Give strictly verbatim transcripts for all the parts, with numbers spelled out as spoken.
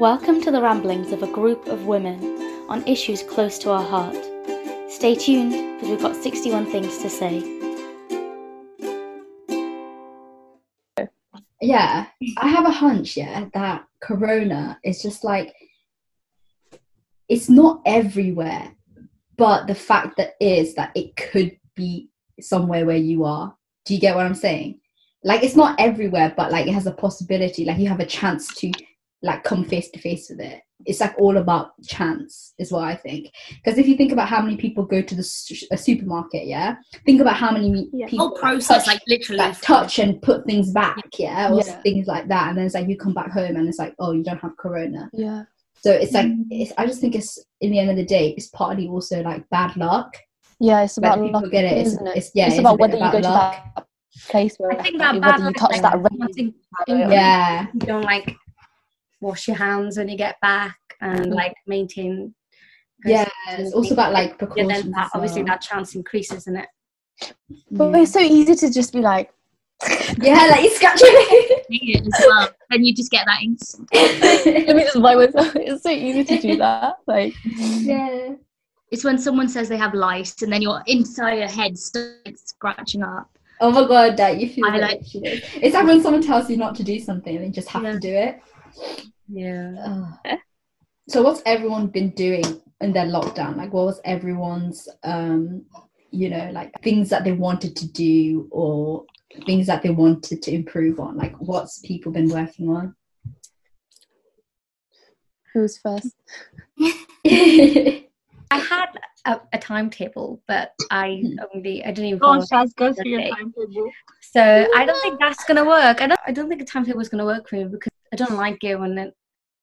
Welcome to the ramblings of a group of women on issues close to our heart. Stay tuned because we've got sixty-one things to say. Yeah, I have a hunch, yeah, that Corona is just like, it's not everywhere, but the fact that is that it could be somewhere where you are. Do you get what I'm saying? Like, it's not everywhere, but like it has a possibility, like you have a chance to like come face to face with it. It's like all about chance is what I think. Because if you think about how many people go to the su- a supermarket, yeah, think about how many yeah. people whole process, like, touch, like literally like, touch and put things back, yeah, or yeah. things like that. And then it's like you come back home and it's like, oh, you don't have Corona. Yeah. So it's like mm. it's, I just think it's, in the end of the day, it's partly also like bad luck. Yeah, it's about luck, get it. Isn't it's, it? It's, yeah, it's, it's about whether you go luck. to that place where I think that bad luck, you touch like, that. Red, yeah, you don't like. wash your hands when you get back and like maintain. Yeah, it's also about like precautions. Yeah, then that, obviously that chance increases, isn't it? But yeah. It's so easy to just be like, yeah, like you're scratching it as well. Then you just get that instant. Let me just buy myself. It's so easy to do that. Like, yeah, it's when someone says they have lice and then your entire head starts scratching up. Oh my god, that you feel. I like it. It's like when someone tells you not to do something and you just have yeah. to do it. Yeah. Oh. So what's everyone been doing in their lockdown? Like, what was everyone's um you know, like things that they wanted to do or things that they wanted to improve on? Like, what's people been working on? Who's first? I had a, a timetable, but I only I didn't even. Go on, Shaz, go through your timetable. So yeah. I don't think that's gonna work. I don't. I don't think a timetable is gonna work for me because I don't like it when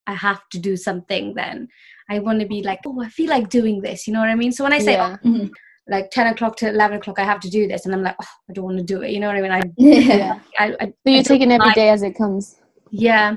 I have to do something. Then I want to be like, oh, I feel like doing this. You know what I mean? So when I say yeah. oh, mm-hmm. like ten o'clock to eleven o'clock, I have to do this, and I'm like, oh, I don't want to do it. You know what I mean? I, yeah. I, I, so you're I taking every like, day as it comes. Yeah,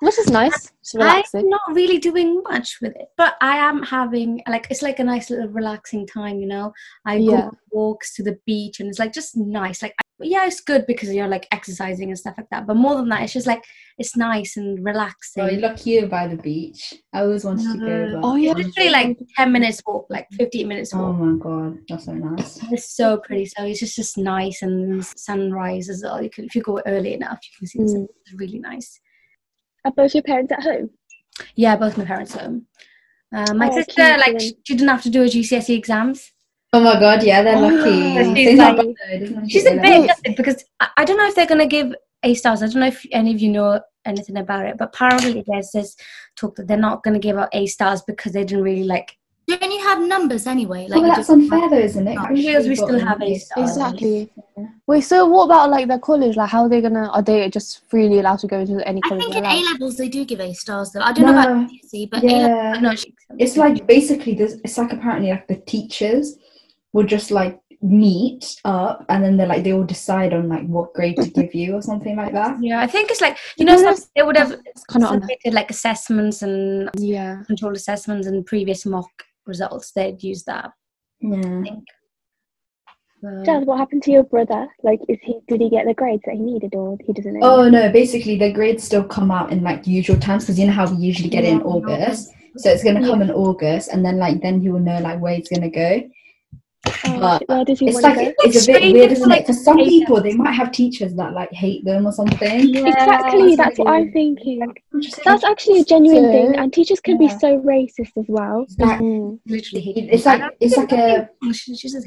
which is nice. It's relaxing. I'm not really doing much with it, but I am having like it's like a nice little relaxing time. You know, I yeah. go walks to the beach, and it's like just nice. Like. Yeah, it's good because you're like exercising and stuff like that, but more than that, it's just like it's nice and relaxing. Oh, you look here by the beach. I always wanted uh, to go. Oh yeah, literally like ten minutes walk, like fifteen minutes walk. Oh my god, that's so nice. It's so pretty. So it's just just nice and sunrise as well. You can, if you go early enough, you can see mm. something really nice. Are both your parents at home? Yeah, both my parents at home. Uh, my oh, sister, okay, like, she didn't have to do her G C S E exams. Oh my god, yeah, they're lucky. Oh, she's, like, bad, she's a bit gutted because I, I don't know if they're going to give A-stars. I don't know if any of you know anything about it, but apparently there's this talk that they're not going to give out A-stars because they didn't really like... You only have numbers anyway. Like, oh, well, that's unfair though, isn't it? Because we still have A-stars. Exactly. Yeah. Wait, so what about like their college? Like, how are they going to... Are they just freely allowed to go into any college? I think in A-levels they do give A-stars though. I don't no. know about G C S E, but yeah. A-levels... No, she... It's like basically, there's, it's like apparently like the teachers... will just like meet up and then they're like they will decide on like what grade to give you or something like that. Yeah, I think it's like you know some, they would have submitted like assessments and yeah controlled assessments and previous mock results. They'd use that. Yeah. I think. Um, Jazz, what happened to your brother? Like, is he did he get the grades that he needed, or he doesn't know? Oh no, basically the grades still come out in like usual times because you know how we usually get yeah, it in August. So it's gonna come yeah. in August, and then like then he will know like where he's gonna go. But oh, it's like it, it's a bit weird, isn't like, it? For some people, they might have teachers that like hate them or something. Yeah, exactly, that's, that's what I'm thinking. That's actually a genuine so, thing, and teachers can yeah. be so racist as well. Like, mm. Literally, hate it's like it's like a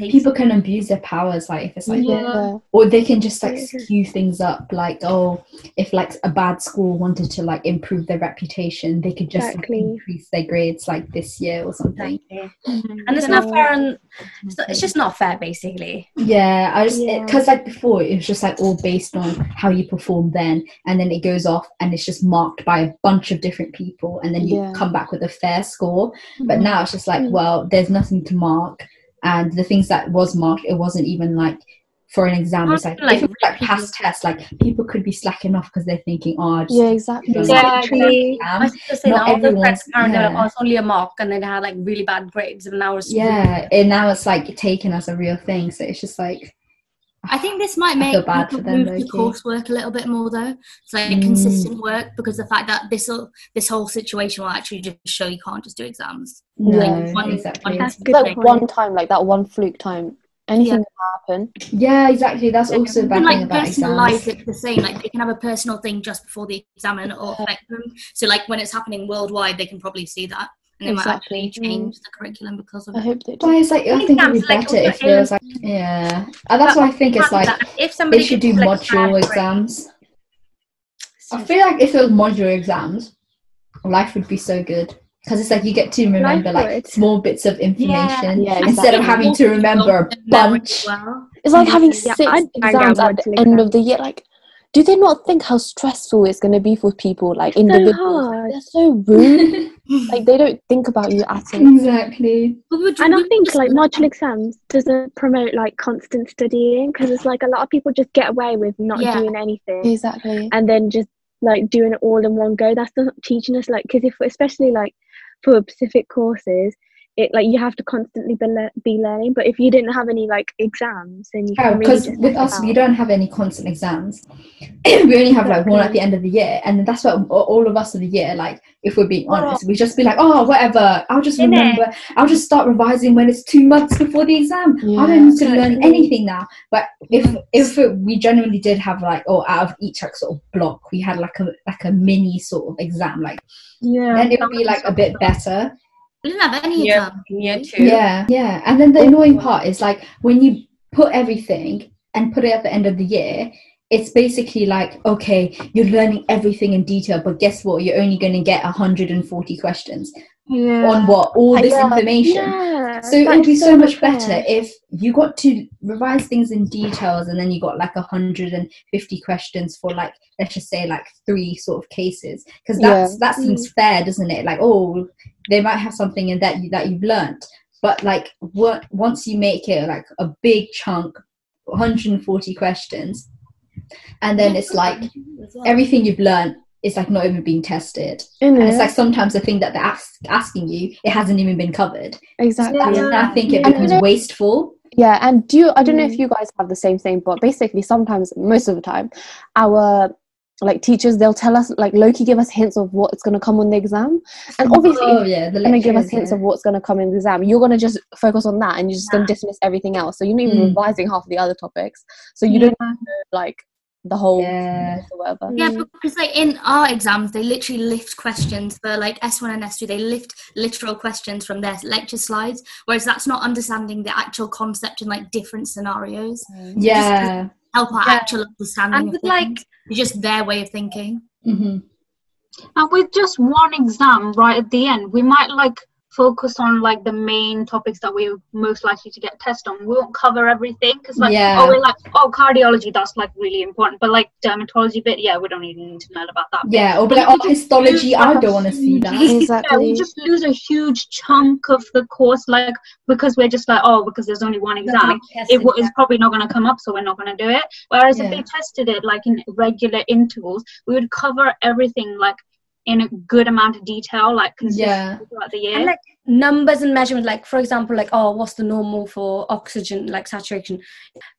people can abuse their powers, like if it's like, yeah. or they can just like skew things up, like oh, if like a bad school wanted to like improve their reputation, they could just exactly. like, increase their grades like this year or something. Yeah. Mm-hmm. And there's not fair and. It's just not fair, basically. Yeah, I just because yeah. like before it was just like all based on how you perform then, and then it goes off and it's just marked by a bunch of different people, and then you yeah. come back with a fair score. Mm-hmm. But now it's just like, well, there's nothing to mark, and the things that was marked, it wasn't even like for an exam. It's like, like if it was like past tests, like people could be slacking off because they're thinking, oh, I just yeah, exactly. You know, exactly. I was just saying, all the friends around yeah. oh, it's only a mock, and then they had like really bad grades, and now it's yeah, really and now it's like taken as a real thing. So it's just like I think this might make people move to coursework a little bit more, though. It's like mm. consistent work, because the fact that this this whole situation will actually just show you can't just do exams. No, like one, exactly. One, like one time, like that one fluke time, anything yeah. can happen. Yeah, exactly. That's also the bad thing about exams. Like, personalise it the same. Like, they can have a personal thing just before the exam and it'll yeah. affect them. So, like, when it's happening worldwide, they can probably see that. And they exactly. might actually change the curriculum because of it. I hope they do. Well, it's like, I, I think, think it would be like better if there was like, yeah. And that's why I think it's like, if somebody they should do like module exams. I feel like if it was module exams, life would be so good. Because it's like you get to remember like small bits of information yeah, yeah, instead exactly. of having to remember a bunch. Well. It's like having six yeah, exams at the end of the year. Like, do they not think how stressful it's going to be for people, like individuals? So like, they're so rude. Like, they don't think about you at all. Exactly. And I think, like, module exams doesn't promote, like, constant studying, because it's, like, a lot of people just get away with not yeah. doing anything. Exactly. And then just, like, doing it all in one go. That's not teaching us, like, because if, especially, like, for specific courses, it, like, you have to constantly be, le- be learning. But if you didn't have any, like, exams, then you can oh, really just because with us, about. We don't have any constant exams. We only have, like, one at the end of the year. And that's what all of us of the year, like, if we're being honest, we just be like, oh, whatever, I'll just Isn't remember. It? I'll just start revising when it's two months before the exam. Yeah. I don't need to learn anything now. But if if it, we genuinely did have, like, oh, out of each, like, sort of block, we had, like, a like a mini sort of exam, like, yeah, then it would be, like, a bit better. We didn't have any yeah, exam. Yeah, too. Yeah, yeah. And then the annoying part is, like, when you put everything and put it at the end of the year, it's basically like, okay, you're learning everything in detail, but guess what? You're only going to get one hundred forty questions yeah. on what? All this yeah. information. Yeah. So it would be so, so much better fair. if you got to revise things in details and then you got, like, one hundred fifty questions for, like, let's just say, like, three sort of cases. Because that's yeah. that seems fair, doesn't it? Like, oh... they might have something in that you, that you've learnt, but like what once you make it like a big chunk, one hundred forty questions, and then it's like everything you've learnt is like not even being tested, mm-hmm. and it's like sometimes the thing that they're ask, asking you, it hasn't even been covered. Exactly, so yeah. and I think it becomes wasteful. Yeah, and do you, I don't know if you guys have the same thing, but basically sometimes, most of the time, our like teachers, they'll tell us, like, low-key give us hints of what's going to come on the exam, and obviously oh, yeah, the they're going to give us hints yeah. of what's going to come in the exam. You're going to just focus on that, and you're just yeah. going to dismiss everything else, so you're not even mm. revising half the other topics, so you yeah. don't know, like, the whole yeah. or whatever. Yeah, because, like, in our exams, they literally lift questions for, like, S one and S two. They lift literal questions from their lecture slides, whereas that's not understanding the actual concept in, like, different scenarios. Mm. Yeah. Just, help our yeah. actual understanding and with, like, just their way of thinking. Mm-hmm. And with just one exam right at the end, we might, like, focus on, like, the main topics that we're most likely to get tested on. We won't cover everything, because, like, yeah. oh, we're like, oh, cardiology, that's, like, really important, but, like, dermatology bit, yeah, we don't even need to know about that bit. Yeah, or, but, like, oh, histology, I don't want to see that. Exactly. Yeah, we just lose a huge chunk of the course, like, because we're just like, oh, because there's only one exam, it is probably not going to come up, so we're not going to do it. Whereas yeah. if they tested it, like, in regular intervals, we would cover everything, like, in a good amount of detail, like, consistently yeah. throughout the year. And, like, numbers and measurements, like, for example, like, oh, what's the normal for oxygen, like, saturation?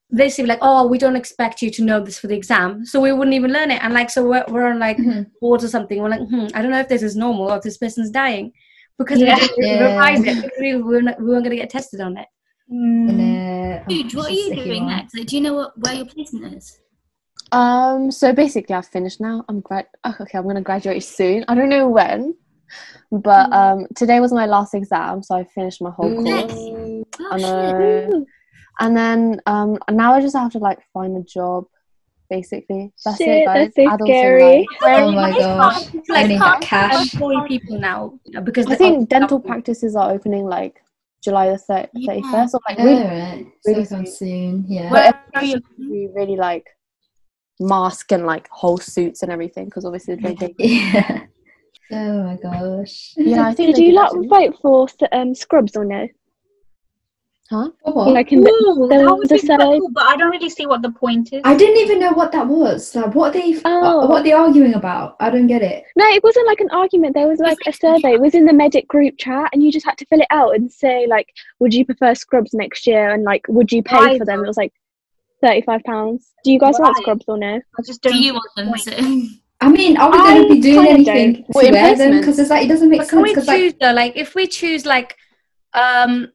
They seem like, oh, we don't expect you to know this for the exam, so we wouldn't even learn it. And, like, so we're, we're on, like, mm-hmm. boards or something. We're like, hmm, I don't know if this is normal or if this person's dying, because yeah. we didn't yeah. revise it. We weren't, we weren't going to get tested on it. Mm. Dude, what are you doing next? Like, do you know what, where your placement is? Um, so basically I've finished now. I'm grad- oh, okay, I'm going to graduate soon. I don't know when, but um, today was my last exam, so I finished my whole course. Nice. Oh, shit. And then um, now I just have to, like, find a job, basically. That's shit, it, guys. That's so scary. Oh, my gosh. It's like, I can't cash. employ people now. Because I think dental up. practices are opening, like, July the thirty- yeah. thirty-first. Or, like, really, yeah, right. really so soon. soon. Yeah. But well, should be really, like, mask and, like, whole suits and everything, because obviously they did. Yeah. Oh my gosh. Yeah, I think. Did you like vote for um scrubs or no? Huh? What? Like in the, Ooh, the, that would the be side. Cool, but I don't really see what the point is. I didn't even know what that was. Like, what are they? Oh. What are they arguing about? I don't get it. No, it wasn't like an argument. There was like a survey. It was in the medic group chat, and you just had to fill it out and say, like, would you prefer scrubs next year, and, like, would you pay I for them? It was like. thirty-five pounds. Do you guys right. want scrubs or no? I just don't. Do you want them? Is I mean, are we going to be doing anything to wear them? Because it's like, it doesn't make but sense. Can we choose, like, though, like, if we choose, like, um,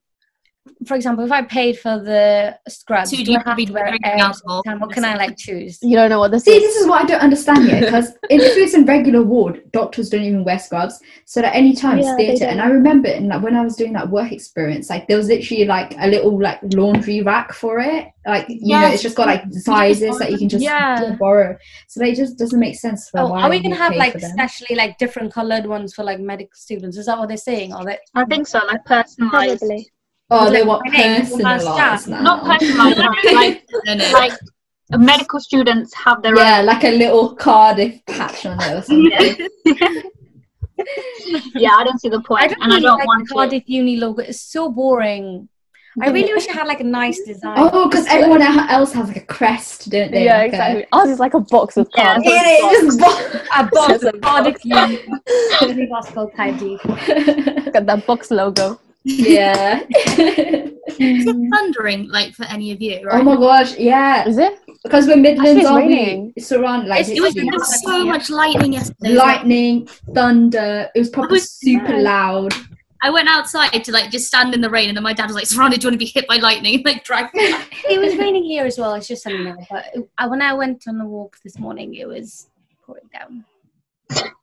for example, if I paid for the scrubs, so do you have to wear it every single time? What can I, like, choose? You don't know what this See, is. See, this is what I don't understand yet, because if it's in regular ward, doctors don't even wear scrubs. So at any time, yeah, theatre, and I remember in, like, when I was doing that work experience, like, there was literally, like, a little, like, laundry rack for it. Like, you yes. know, it's just got, like, sizes that you can just yeah. borrow. So that it just doesn't make sense. For oh, why are we going to have, like, especially, like, different coloured ones for, like, medical students? Is that what they're saying? Or they- I think so, like, personalised. Probably. Oh, they want personalised now. Not personalised, like, like medical students have their yeah, own. Yeah, like a little Cardiff patch on it or something. Yeah, I don't see the point. I don't and really I don't like want the Cardiff it. Uni logo. It's so boring. I really wish it had like a nice design. Oh, because everyone else has like a crest, don't they? Yeah, like exactly. A... Ours is like a box with cards. Yeah, it is just a box of cards. Really gospel type D. Got that box logo. Yeah. It's thundering, like, for any of you, right? Oh my gosh, yeah. Is it? Because we're Midlands, aren't we? It's around, like... It was so much lightning yesterday. Lightning, thunder. It was probably super loud. I went outside to, like, just stand in the rain, and then my dad was like, Saranda, do you want to be hit by lightning? Like, drag me. It was raining here as well. It's just something else. But it, when I went on the walk this morning, it was pouring down.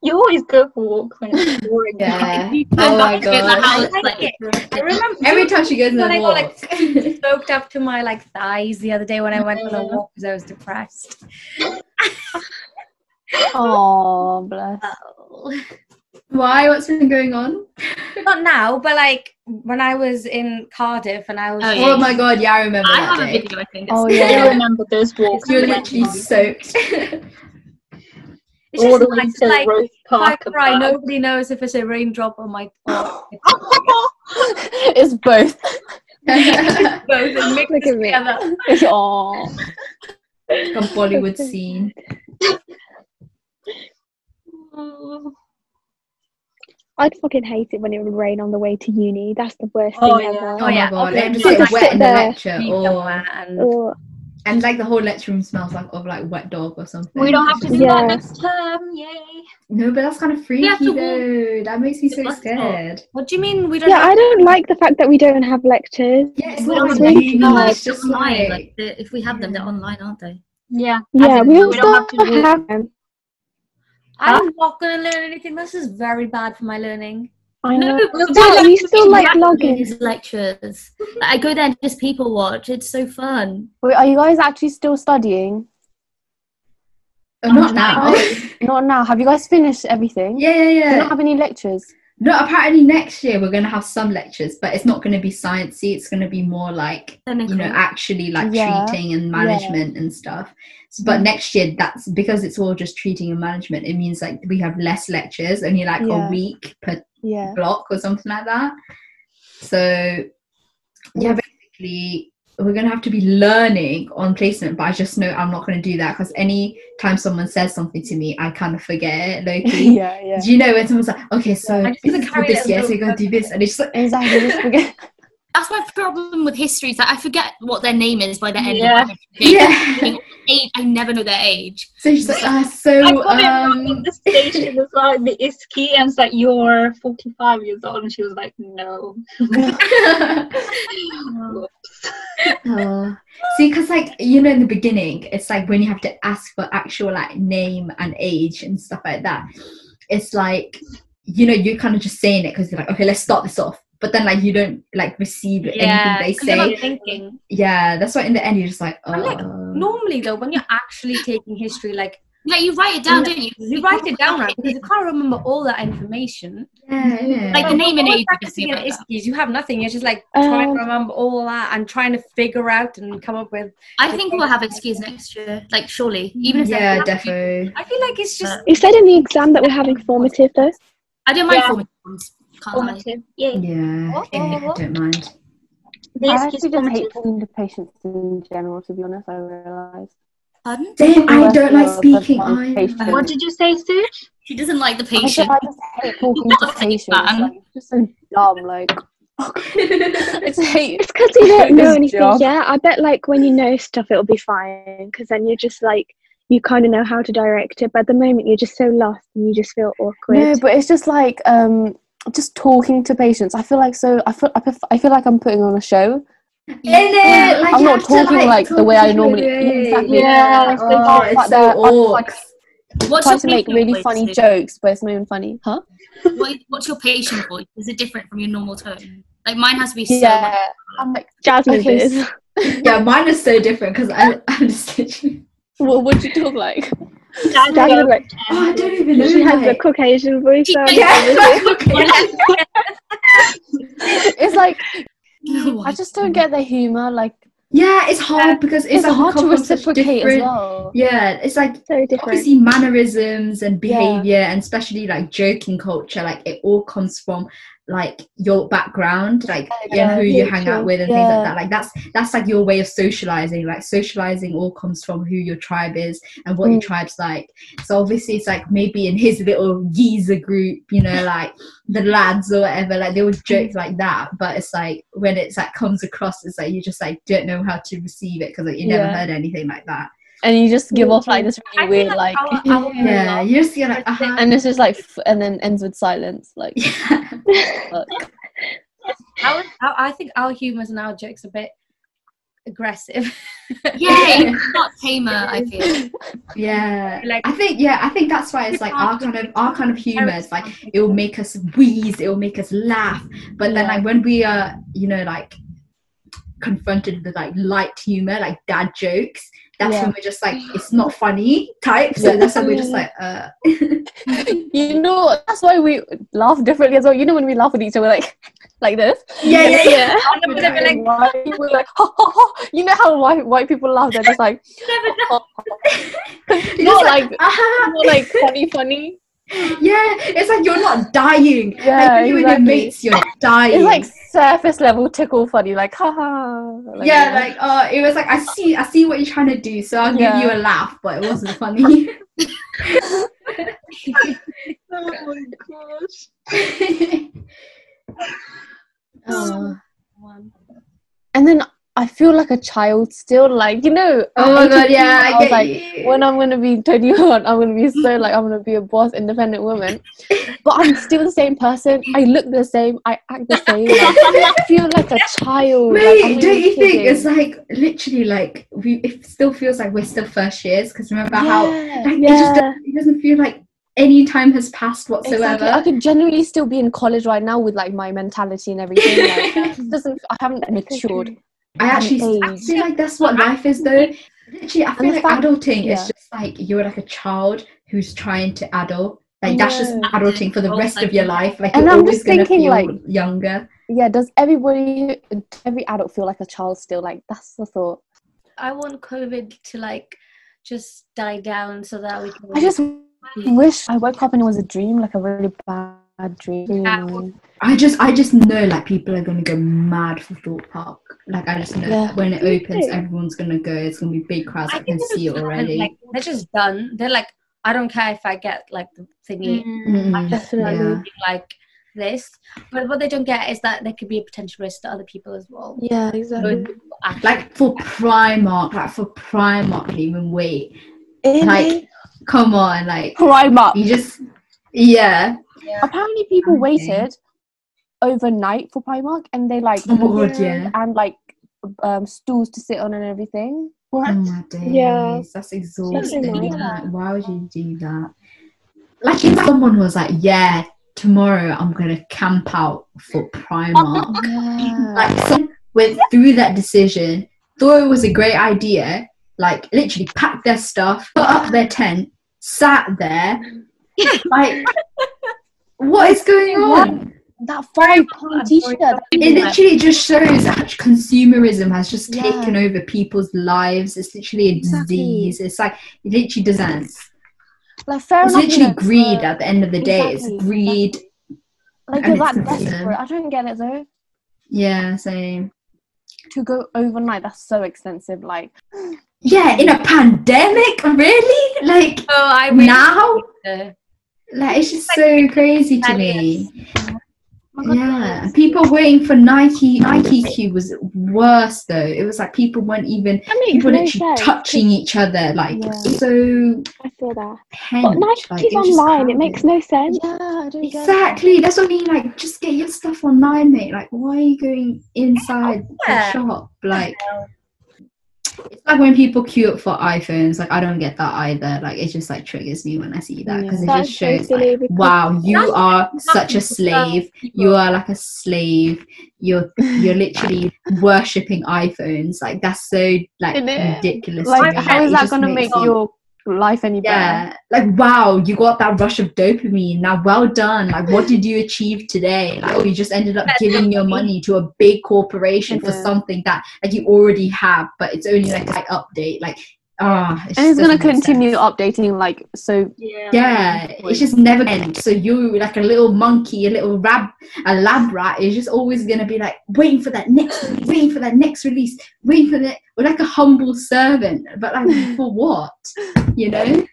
You always go for walks when it's boring. Yeah. Like, oh my god. House, I, like, it. I remember every time she goes on a walk. I got like soaked up to my like thighs the other day when I went on a walk because I was depressed. Oh, bless. Oh. Why? What's been going on? Not now, but like when I was in Cardiff and I was. Oh, yeah. Oh my god! Yeah, I remember. I that have day. a video. I think. Oh yeah, I remember those walks. You're literally soaked. It's all the way to like, Thorpe Park. I cry. Nobody knows if it's a raindrop or my. It's both. It's both. And mixed Look at me. Together. Oh, a Bollywood scene. I'd fucking hate it when it would rain on the way to uni. That's the worst oh, thing yeah. ever. Oh yeah. Oh, yeah. Just like wet in the lecture, or, and, or and like the whole lecture room smells like of like wet dog or something. We don't have to do yeah. that next term, yay! No, but that's kind of freaky yeah, so though. That makes me so scared. What do you mean we don't? Yeah, have I don't like the fact that we don't have lectures. Yeah, it's not online. No, it's just online. Like, the, if we have them, they're online, aren't they? Yeah. Yeah, we also we don't have, to have them. I'm not going to learn anything. This is very bad for my learning. I know. No, but but we still like logging these lectures. I go there and just people watch. It's so fun. Wait, are you guys actually still studying? Oh, not now. Not now. Have you guys finished everything? Yeah, yeah, yeah. Do you not have any lectures? No, apparently next year we're going to have some lectures, but it's not going to be sciencey. It's going to be more like, Clinical. you know, actually like yeah. treating and management yeah. and stuff. So, but yeah. next year, that's because it's all just treating and management. It means like we have less lectures, only like yeah. a week per yeah. block or something like that. So yeah, basically we're going to have to be learning on placement, but I just know I'm not going to do that because any time someone says something to me, I kind of forget it, low-key. yeah, yeah. Do you know when someone's like, okay, so yeah, this is for this year, so you're going to do this, and it's just like, exactly, just forget. That's my problem with history, is that I forget what their name is by the end yeah. of the yeah. age. I never know their age. So she's like, ah, uh, so... I got um... it at the station as well, the ISKI, and it's like, you're forty-five years old, and she was like, no. Oh. See, because, like, you know, in the beginning, it's like when you have to ask for actual, like, name and age and stuff like that, it's like, you know, you're kind of just saying it because you're like, okay, let's start this off. But then, like, you don't, like, receive yeah, anything they say. Thinking. Yeah, that's why in the end you're just like, oh. Like, normally, though, when you're actually taking history, like... Like, you write it down, don't you? You write it down, right? Because you can't remember all that information. Yeah, yeah. Like, the name and age. You have nothing. You're just, like, um, trying to remember all that and trying to figure out and come up with... I think we'll have excuse next year. Like, surely. Even if yeah, definitely. I feel like it's just... You said in the exam that we're having formative, though. I don't mind yeah. formative ones. Formative. Yeah, yeah, oh, yeah oh. I don't mind. I actually just hate talking to patients in general, to be honest, I realise. Pardon? Damn, I don't like speaking either. What did you say, Sue? She doesn't like the patient. I, I just hate talking to patients. Like, it's just so dumb, like... It's because you don't know anything job. Yeah, I bet like when you know stuff it'll be fine, because then you're just like, you kind of know how to direct it, but at the moment you're just so lost and you just feel awkward. No, but it's just like um just talking to patients. I feel like so I feel I, pref- I feel like I'm putting on a show. In it, like I'm not talking to, like, like talk the way I normally it. Exactly. Yeah, yeah. Oh, it's so awkward. Like, what's trying to make really funny jokes, but it's not even funny, huh? What, what's your patient voice? Is it different from your normal tone? Like mine has to be so. Yeah, I'm like Jasmine. Okay. Is. Yeah, mine is so different because I I'm just literally. Well, what do you talk like? Jasmine, Jasmine like, oh, I don't even know. She has like, the Caucasian voice. Yeah. It's like. No, I just don't get the humour, like... Yeah, it's hard because it's, it's like hard to reciprocate as well. Yeah, it's like so obviously mannerisms and behaviour, yeah. And especially like joking culture, like it all comes from like your background, like yeah, and who yeah, you hang true. out with and yeah. things like that. Like that's that's like your way of socialising. Like socialising all comes from who your tribe is and what mm. your tribe's like. So obviously it's like maybe in his little geezer group, you know, like the lads or whatever, like they would joke like that, but it's like when it's like comes across, it's like you just like don't know how to receive it because like you never yeah. heard anything like that. And you just give off like this really weird like, like our, our yeah, you just get like uh-huh. and it's just like f- and then ends with silence like. Yeah. our, our, I think our humours and our jokes are a bit aggressive. Yeah, not tamer. I feel. Yeah, like I think yeah, I think that's why it's like our kind of our kind of humour is like it will make us wheeze, it will make us laugh, but then like when we are you know like confronted with like light humour like dad jokes. That's yeah. when we're just like, it's not funny type. So yeah. that's when we're just like, uh. You know, that's why we laugh differently as well. You know, when we laugh at each other, like, like this. Yeah, yeah, yeah. We're like, like, we're like ha, ha, ha. You know how white white people laugh? They're just like, ha, ha, ha. Not like, like, uh-huh. Not like funny, funny. Yeah, it's like you're not dying. Yeah, like you exactly. and your mates, you're dying. It's like surface level tickle funny, like haha. Like, yeah, yeah, like oh, uh, it was like I see, I see what you're trying to do, so I'll yeah. give you a laugh, but it wasn't funny. Oh my gosh. Oh. And then I feel like a child still, like, you know. Oh my god, yeah, I, I was like, you. When I'm going to be twenty-one, I'm going to be so, like, I'm going to be a boss, independent woman. But I'm still the same person. I look the same. I act the same. Like, I feel like a child. Mate, like, don't you kidding. think it's, like, literally, like, we? It still feels like we're still first years. Because remember yeah, how, like, yeah. it just doesn't, it doesn't feel like any time has passed whatsoever. Exactly. I could generally still be in college right now with, like, my mentality and everything. Like, it doesn't, I haven't matured. I actually I feel like that's what life is though. Literally, I feel like fact, adulting yeah. is just like you're like a child who's trying to adult. Like that's just adulting for the rest of your life. Like and you're I'm always just gonna thinking, feel like, younger. Yeah, does everybody, every adult feel like a child still? Like that's the thought. I want COVID to like just die down so that we can. I just wish I woke up and it was a dream, like a really bad dream. Yeah. I just I just know like people are gonna go mad for Thorpe Park. Like I just know yeah. when it opens everyone's gonna go, it's gonna be big crowds. I, I can see it already. Like, they're just done. They're like, I don't care if I get like the thingy. Mm, I just feel like, yeah. like this. But what they don't get is that there could be a potential risk to other people as well. Yeah, exactly. So, like for Primark, like for Primark can even wait. In like it? Come on, like Primark. You just yeah. yeah. Apparently people okay. waited overnight for Primark and they like oh my God, yeah. and like um stools to sit on and everything. What? Oh my days. Yeah, that's exhausting. Like, why would you do that? Like if someone was like, yeah, tomorrow I'm gonna camp out for Primark. Yeah. Like someone went through that decision, thought it was a great idea, like literally packed their stuff, put up their tent, sat there. Like what is going on? That five pound t-shirt. It literally just shows how much consumerism has just yeah. taken over people's lives. It's literally a exactly. disease. It's like, it literally doesn't. Like, fair it's enough, literally greed uh, at the end of the day. Exactly. It's greed. Like, you're that desperate. I don't get it, though. Yeah, same. To go overnight, that's so expensive. Like, yeah, in a pandemic? Really? Like, oh, I really now? Like, it's just like, so crazy to me. Oh my God, yeah, people waiting for Nike. Nike queue was worse though. It was like people weren't even I mean, people literally no touching each other. Like yeah. so. I feel that. But Nike's like, online. It makes no sense. Yeah, I don't exactly. Get That's what I mean. Like, just get your stuff online, mate. Like, why are you going inside yeah. the shop? Like, it's like when people queue up for iPhones. Like, I don't get that either. Like, it just like triggers me when I see that because yeah. it just shows so like, wow, you are such a slave. You are like a slave. You're you're literally worshipping iPhones. Like, that's so like ridiculous. Like, to me. How is that gonna make your life any better? Yeah. Like, wow, you got that rush of dopamine. Now, well done. Like, what did you achieve today? Like, oh, you just ended up giving your money to a big corporation yeah. for something that like you already have, but it's only like an update. Like, ah, oh, it and it's gonna continue sense. updating. Like, so yeah, yeah it's just never ending. So you like a little monkey, a little rab, a lab rat is just always gonna be like waiting for that next, waiting for that next release, waiting for that. We're like a humble servant, but like for what? You know,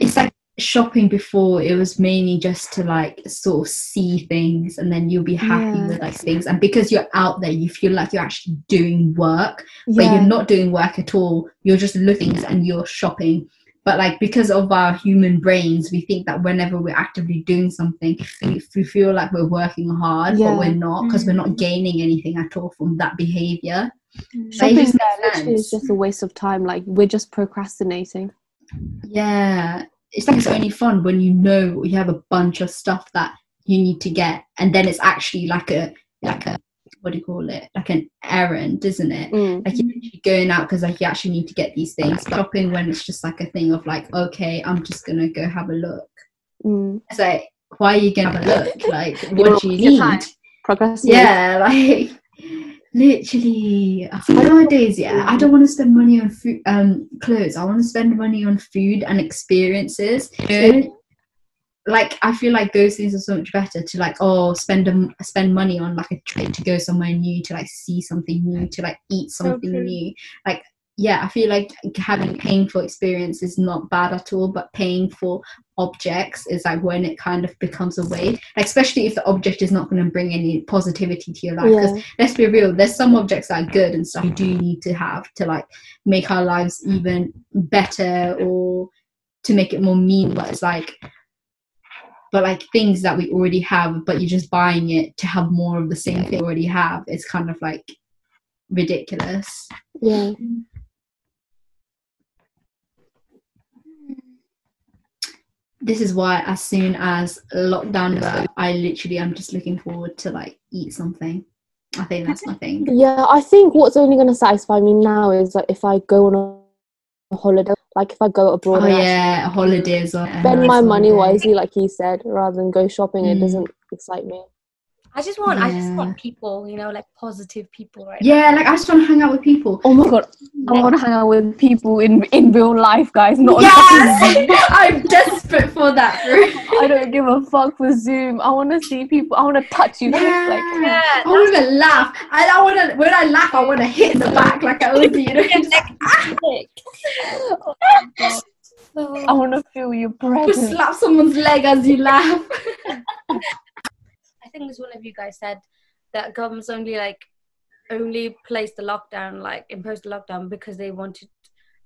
it's like shopping before. It was mainly just to like sort of see things, and then you'll be happy yeah. with like things. And because you're out there, you feel like you're actually doing work, but yeah. you're not doing work at all. You're just looking and you're shopping. But like because of our human brains, we think that whenever we're actively doing something, we feel like we're working hard, yeah. but we're not because mm-hmm. we're not gaining anything at all from that behavior. Mm-hmm. Shopping is literally just a waste of time. Like we're just procrastinating. Yeah. It's like it's only fun when you know you have a bunch of stuff that you need to get, and then it's actually like a like a what do you call it? Like an errand, isn't it? Mm. Like you're going out because like you actually need to get these things. Shopping when it's just like a thing of like, okay, I'm just gonna go have a look. Mm. It's like, why are you gonna have a look? Like, what do you need? Yeah, like literally. Nowadays, yeah, I don't want to spend money on food, um, clothes. I want to spend money on food and experiences. Food. Like, I feel like those things are so much better to like, oh, spend a, spend money on like a trip to go somewhere new, to like see something new, to like eat something okay. new. Like, yeah, I feel like having paying for experience is not bad at all, but paying for objects is like when it kind of becomes a way, like, especially if the object is not going to bring any positivity to your life, because yeah. let's be real, there's some objects that are good and stuff you do need to have to like make our lives even better or to make it more meaningful. It's like, but like things that we already have, but you're just buying it to have more of the same thing you already have, it's kind of like ridiculous. Yeah. This is why as soon as lockdown goes, I literally am just looking forward to like eat something. I think that's my thing. Yeah, I think what's only going to satisfy me now is like if I go on a holiday, like if I go abroad. Oh yeah, holidays. Or spend my money wisely, like he said, rather than go shopping. Mm. It doesn't excite me. I just want, yeah. I just want people, you know, like positive people, right? Yeah, now. Like I just want to hang out with people. Oh my God, I want to hang out with people in in real life, guys. Not yes, I'm desperate for that. I don't give a fuck for Zoom. I want to see people. I want to touch you. Yeah. Like, yeah, I want to laugh. I, I want to. When I laugh, I want to hit the back like I always do. You know, just like, ah. Oh my God. Oh. I want to feel your breath. Just slap someone's leg as you laugh. I think as one of you guys said that governments only like only placed the lockdown, like imposed the lockdown because they wanted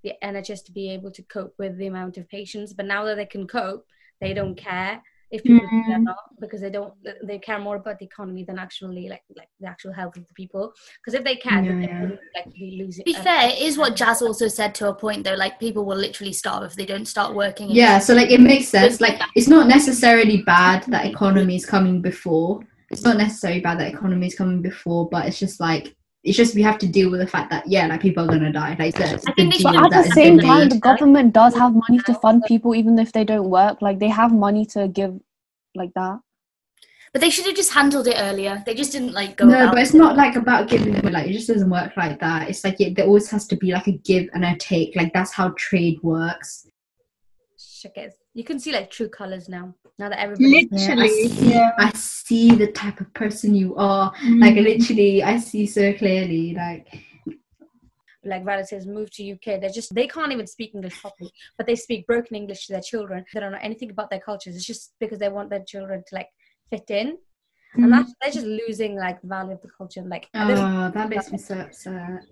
the N H S to be able to cope with the amount of patients. But now that they can cope, they don't care if people mm. do or not, because they don't they care more about the economy than actually like like the actual health of the people. Because if they can, yeah, then they wouldn't like be losing. To be fair, it is what Jazz also said to a point though. Like people will literally starve if they don't start working. Yeah, so like it makes sense. Like it's not necessarily bad that economy is coming before. It's not necessarily bad that economy is coming before, but it's just like it's just we have to deal with the fact that yeah, like people are gonna die. Like that's the deal. At the same time, the government does have money to fund people, even if they don't work. Like they have money to give, like that. But they should have just handled it earlier. They just didn't like go. No, about but it's it. Not like about giving them. Like it just doesn't work like that. It's like it, there always has to be like a give and a take. Like that's how trade works. Shit, you can see like true colors now. Now that everybody literally, there, I see, yeah, I see the type of person you are. Mm. Like literally, I see so clearly. Like, like relatives moved to U K. They just they can't even speak English properly, but they speak broken English to their children. They don't know anything about their cultures. It's just because they want their children to like fit in. Mm. And that's, they're just losing, like, the value of the culture. Like, oh, that makes me so upset.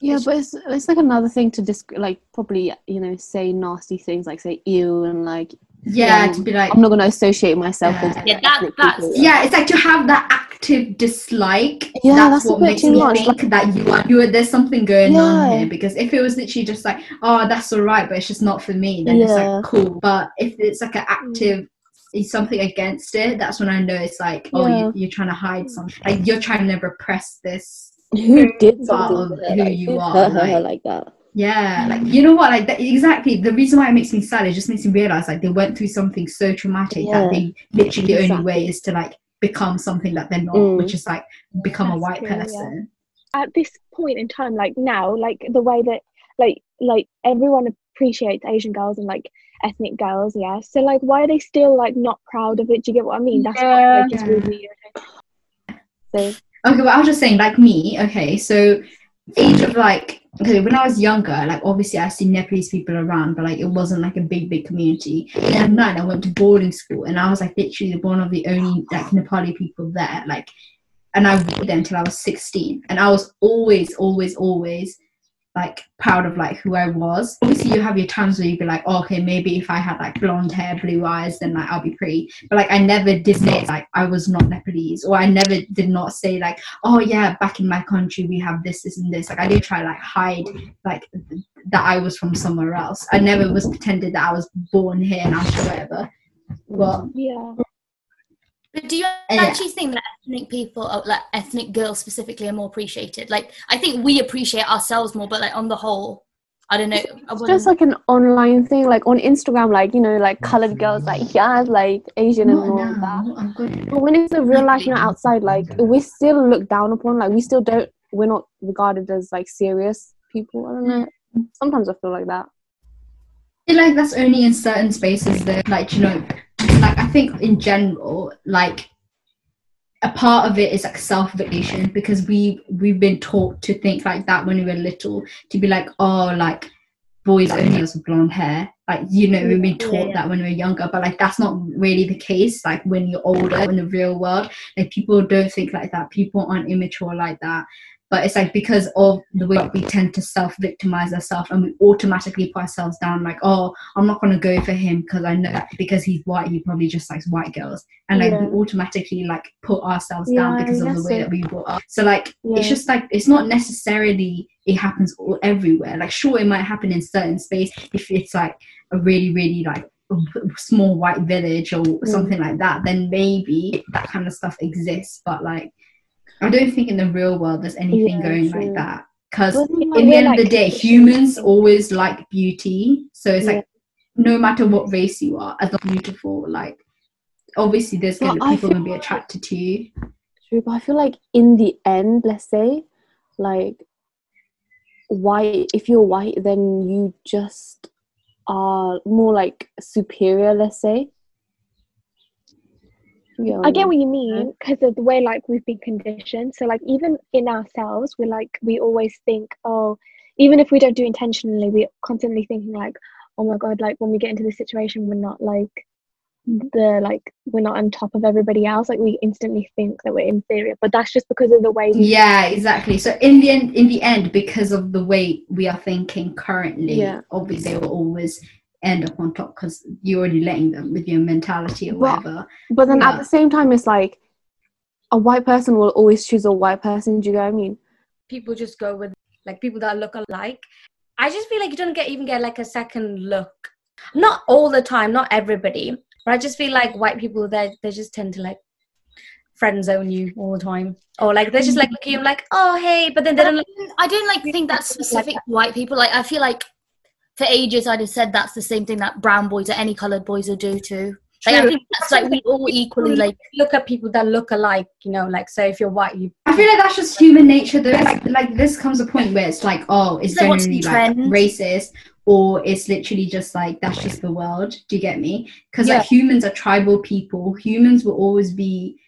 Yeah, but it's it's like another thing to disc- like probably, you know, say nasty things like say ew and like yeah um, to be like I'm not going to associate myself yeah, with yeah that that's yeah it's like to have that active dislike yeah that's, that's what makes me much. think like, that you are, you are there's something going yeah. on here, because if it was literally just like, oh, that's all right but it's just not for me, then yeah. it's like cool. But if it's like an active is something against it, that's when I know it's like, oh, yeah. you, you're trying to hide something, like you're trying to repress this who did something of who like, you who are hurt like, her like that yeah like you know what like that, exactly the reason why it makes me sad, it just makes me realize like they went through something so traumatic yeah. that they literally exactly. the only way is to like become something that they're not, mm. which is like become that's a white true, person yeah. at this point in time. Like now, like the way that like like everyone appreciates Asian girls and like ethnic girls, yeah, so like why are they still like not proud of it? Do you get what I mean? That's yeah. what, like, it's really irritating. So okay, well, I was just saying, like, me, okay, so age of, like, okay, when I was younger, like, obviously I see Nepalese people around, but, like, it wasn't, like, a big, big community. And at nine, I went to boarding school, and I was, like, literally one of the only, like, Nepali people there, like, and I went there until I was sixteen, and I was always, always, always, like, proud of, like, who I was. Obviously, you have your times where you'd be like, oh, okay, maybe if I had, like, blonde hair, blue eyes, then, like, I'll be pretty. But, like, I never did say, like, I was not Nepalese, or I never did not say, like, oh, yeah, back in my country, we have this, this, and this. Like, I did try, like, hide, like, th- that I was from somewhere else. I never was pretended that I was born here and after whatever. Well, yeah. But do you actually yeah. think that ethnic people, or like ethnic girls specifically, are more appreciated? Like, I think we appreciate ourselves more, but like on the whole, I don't know. It's just like an online thing, like on Instagram, like, you know, like coloured girls, like, yeah, like Asian and all of that. But when it's a real life, you know, outside, like we still look down upon, like we still don't, we're not regarded as like serious people. I don't know. Sometimes I feel like that. I feel like that's only in certain spaces that, like, you know, like I think in general, like a part of it is like self-validation, because we we've been taught to think like that when we were little, to be like, oh, like boys only have blonde hair, like, you know, we've been taught yeah, yeah. that when we were younger, but like that's not really the case. Like when you're older in the real world, like people don't think like that, people aren't immature like that. But it's like because of the way we tend to self-victimize ourselves, and we automatically put ourselves down like, oh, I'm not going to go for him because I know that because he's white, he probably just likes white girls. And like yeah. we automatically like put ourselves yeah, down because of the way it. that we brought up. So like, yeah. it's just like, it's not necessarily, it happens all everywhere. Like sure, it might happen in certain space if it's like a really, really like small white village or mm. something like that, then maybe that kind of stuff exists. But like, I don't think in the real world there's anything yeah, going true. like that, because well, in the end like, of the day, humans always like beauty. So it's yeah. like no matter what race you are, as beautiful, like obviously there's well, gonna, people going to be attracted to you. True, but I feel like in the end, let's say, like white. If you're white, then you just are more like superior. Let's say. Yeah. I get what you mean, because of the way like we've been conditioned. So like even in ourselves, we're like, we always think, oh, even if we don't do intentionally, we're constantly thinking like, oh my god, like when we get into this situation, we're not like the like we're not on top of everybody else, like we instantly think that we're inferior. But that's just because of the way we yeah exactly so in the end in the end because of the way we are thinking currently, yeah. obviously we're always end up on top because you're already letting them with your mentality or but, whatever. But then yeah. at the same time, it's like a white person will always choose a white person. Do you know what I mean? People just go with like people that look alike. I just feel like you don't get even get like a second look. Not all the time, not everybody, but I just feel like white people, they they just tend to like friend zone you all the time, or like they're just like looking at you like, oh hey, but then they don't. I don't like think that's specific like that. White people. Like I feel like. For ages, I'd have said that's the same thing that brown boys or any coloured boys will do too. Like, I think that's like we all equally like look at people that look alike, you know. Like, so if you're white, you. I feel like that's just human nature, though. Like, like this comes a point where it's like, oh, it's generally like racist, or it's literally just like that's just the world. Do you get me? Because like humans are tribal people. Humans will always be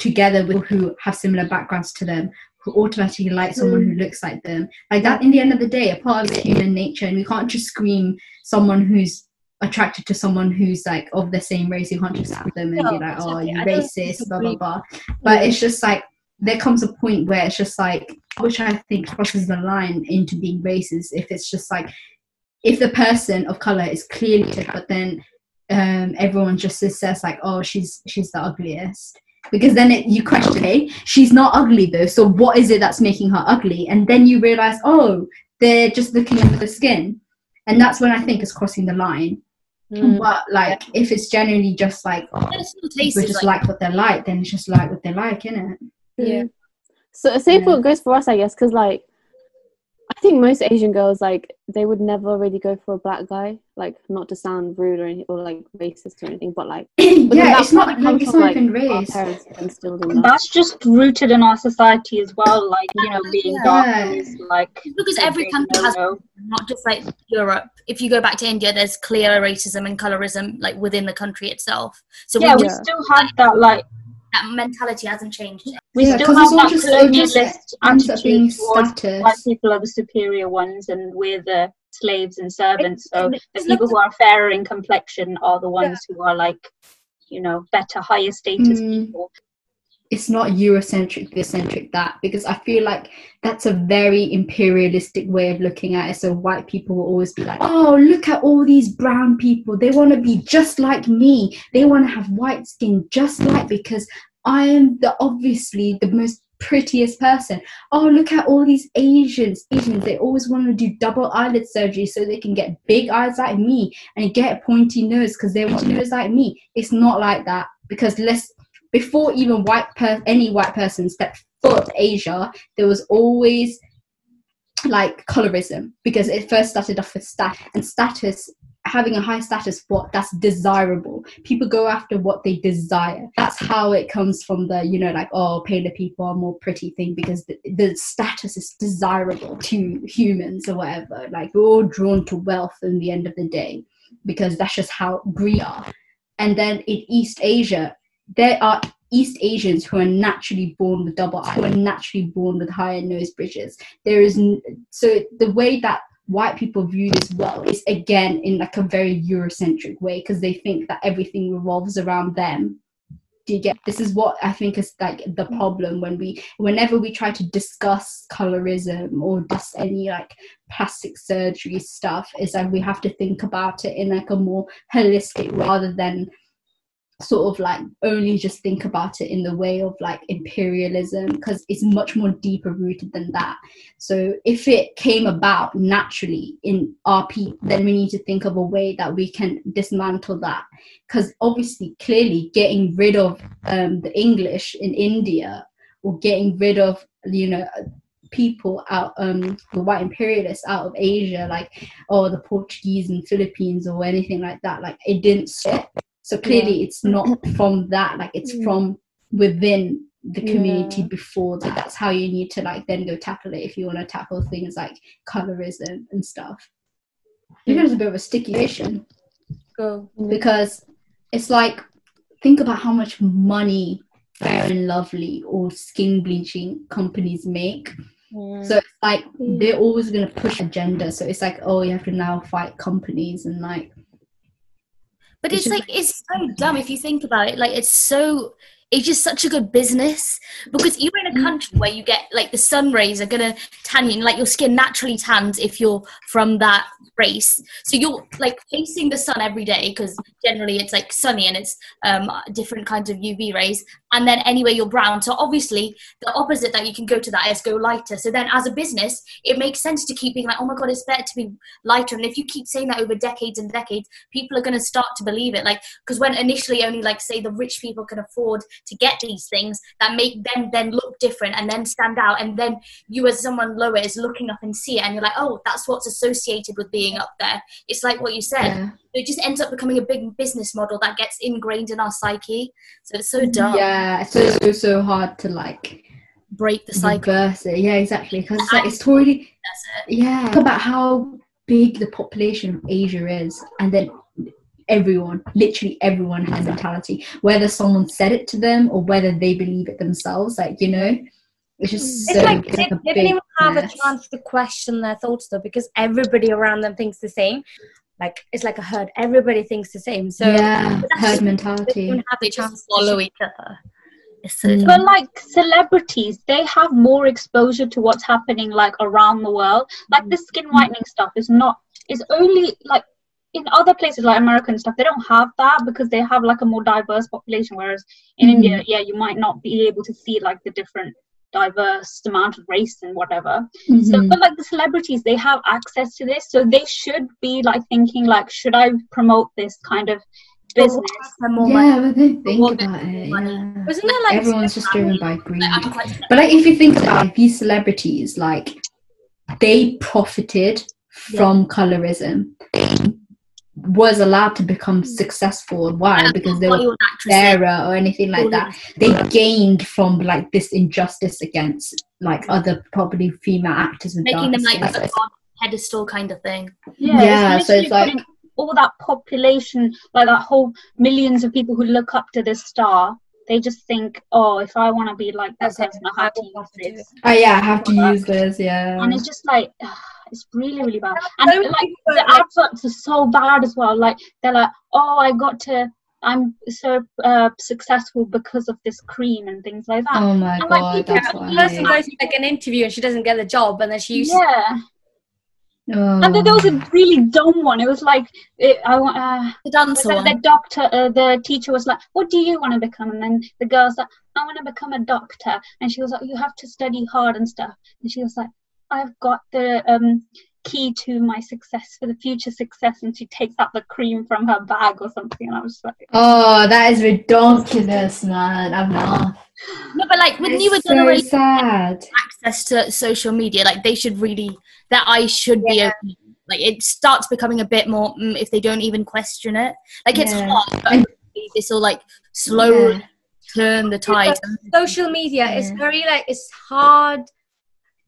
together with who have similar backgrounds to them, who automatically like someone who looks like them. Like that, in the end of the day, a part of it is human nature, and we can't just scream someone who's attracted to someone who's like of the same race, you can't just have them and no, be like, oh, exactly. You're racist, blah blah blah. But yeah. It's just like there comes a point where it's just like, which I think crosses the line into being racist, if it's just like, if the person of color is clearly, but then um everyone just says like, oh, she's she's the ugliest, because then it, you question, okay, she's not ugly though, so what is it that's making her ugly? And then you realize, oh, they're just looking at the skin, and that's when I think it's crossing the line. Mm. But like, yeah. If it's generally just like, oh, people just like, like what they're like, then it's just like what they like, innit? Yeah. So same yeah. goes for us, I guess, because like, I think most Asian girls, like, they would never really go for a black guy, like, not to sound rude or anything, or like racist or anything, but like, yeah, it's not like, it's not even race. That's just rooted in our society as well, like, you know, being yeah. dark is like, because every country has, not just like Europe. If you go back to India, there's clear racism and colorism like within the country itself. So yeah, we, we still have that like. That mentality hasn't changed. We yeah, still have that colonialist attitude towards white people are the superior ones and we're the slaves and servants. So the people who are fairer in complexion are the ones yeah. who are like, you know, better, higher status mm. people. It's not Eurocentric, this-centric, that, because I feel like that's a very imperialistic way of looking at it. So white people will always be like, oh, look at all these brown people. They want to be just like me. They want to have white skin just like, because I am the obviously the most prettiest person. Oh, look at all these Asians. Asians, they always want to do double eyelid surgery so they can get big eyes like me and get a pointy nose because they want a nose like me. It's not like that, because let's, before even white per- any white person stepped foot Asia, there was always like colorism, because it first started off with status, and status, having a high status, what that's desirable. People go after what they desire. That's how it comes from the, you know, like, oh, paler people are more pretty thing, because the, the status is desirable to humans or whatever. Like, we're all drawn to wealth in the end of the day, because that's just how we are. And then in East Asia, there are East Asians who are naturally born with double eyes, who are naturally born with higher nose bridges. There is n- so the way that white people view this world is again in like a very Eurocentric way, because they think that everything revolves around them. Do you get this? Is what I think is like the problem when we, whenever we try to discuss colorism or just any like plastic surgery stuff, is that we have to think about it in like a more holistic, rather than sort of like only just think about it in the way of like imperialism, because it's much more deeper rooted than that. So if it came about naturally in our people, then we need to think of a way that we can dismantle that, because obviously clearly getting rid of um the English in India, or getting rid of, you know, people out um the white imperialists out of Asia, like, or the Portuguese and Philippines or anything like that, like, it didn't stop. So clearly yeah. it's not from that, like, it's mm. from within the community yeah. before that. That's how you need to like then go tackle it if you want to tackle things like colorism and stuff. It is a bit of a sticky issue. Oh. Because it's like, think about how much money Fair and Lovely or skin bleaching companies make. Yeah. So it's like yeah. they're always going to push agenda. So it's like, oh, you have to now fight companies and like, but it's like, it's so dumb if you think about it. Like, it's so, it's just such a good business, because you're in a country where you get, like, the sun rays are going to tan you, and, like, your skin naturally tans if you're from that race. So you're, like, facing the sun every day, because generally it's, like, sunny and it's um, different kinds of U V rays. And then anyway, you're brown. So obviously the opposite that you can go to that is go lighter. So then as a business, it makes sense to keep being like, oh my God, it's better to be lighter. And if you keep saying that over decades and decades, people are going to start to believe it. Like, because when initially only like say the rich people can afford to get these things that make them then look different and then stand out. And then you as someone lower is looking up and see it. And you're like, oh, that's what's associated with being up there. It's like what you said. Yeah. It just ends up becoming a big business model that gets ingrained in our psyche. So it's so dumb. Yeah, it's so, so, so hard to, like, break the cycle. It. Yeah, exactly. Because it's, like, it's totally... That's it. Yeah. Think about how big the population of Asia is. And then everyone, literally everyone has mentality. Whether someone said it to them or whether they believe it themselves. Like, you know? It's just it's so... Like, it's they, like they didn't even have mess. a chance to question their thoughts, though, because everybody around them thinks the same. like it's like a herd. Everybody thinks the same. So yeah, herd mentality. They just follow each other. Mm. But like celebrities, they have more exposure to what's happening like around the world. Like mm. the skin whitening stuff is not, is only like in other places like America and stuff, they don't have that because they have like a more diverse population. Whereas in mm. India, yeah, you might not be able to see like the different diverse amount of race and whatever. Mm-hmm. So, but like the celebrities, they have access to this. So they should be like thinking like, should I promote this kind of business? More yeah, but they think about it. Yeah. Wasn't there like everyone's just driven by greed? But like, if you think about it, these celebrities, like they profited from yeah. colorism. They was allowed to become successful. Why? Because they were fairer or anything like that. They gained from like this injustice against like other probably female actors and making them like a pedestal kind of thing. Yeah. yeah so it's like all that population, like that whole millions of people who look up to this star, they just think, oh, if I want to be like that person, I have to use this. Oh yeah, I have to use this, yeah. And it's just like, it's really, really bad. And like the adverts are so bad as well. Like they're like, oh, I got to, I'm so uh, successful because of this cream and things like that. Oh my and, like, god, people, that's why. Person goes to like an interview and she doesn't get the job, and then she used yeah. Oh. And then there was a really dumb one. It was like, it, I want uh, the dancer. Like the doctor, uh, the teacher was like, "What do you want to become?" And then the girl's like, "I want to become a doctor." And she was like, "You have to study hard and stuff." And she was like, "I've got the um, key to my success for the future success." And she takes out the cream from her bag or something. And I was like, "Oh, that is ridiculous, man! I'm not." No, but like when it's newer so generations sad. Access to social media, like they should really, their eyes should yeah. be open. Like it starts becoming a bit more mm, if they don't even question it. Like yeah. it's hard, but this will like slowly yeah. turn the tide. Social media yeah. is very like it's hard.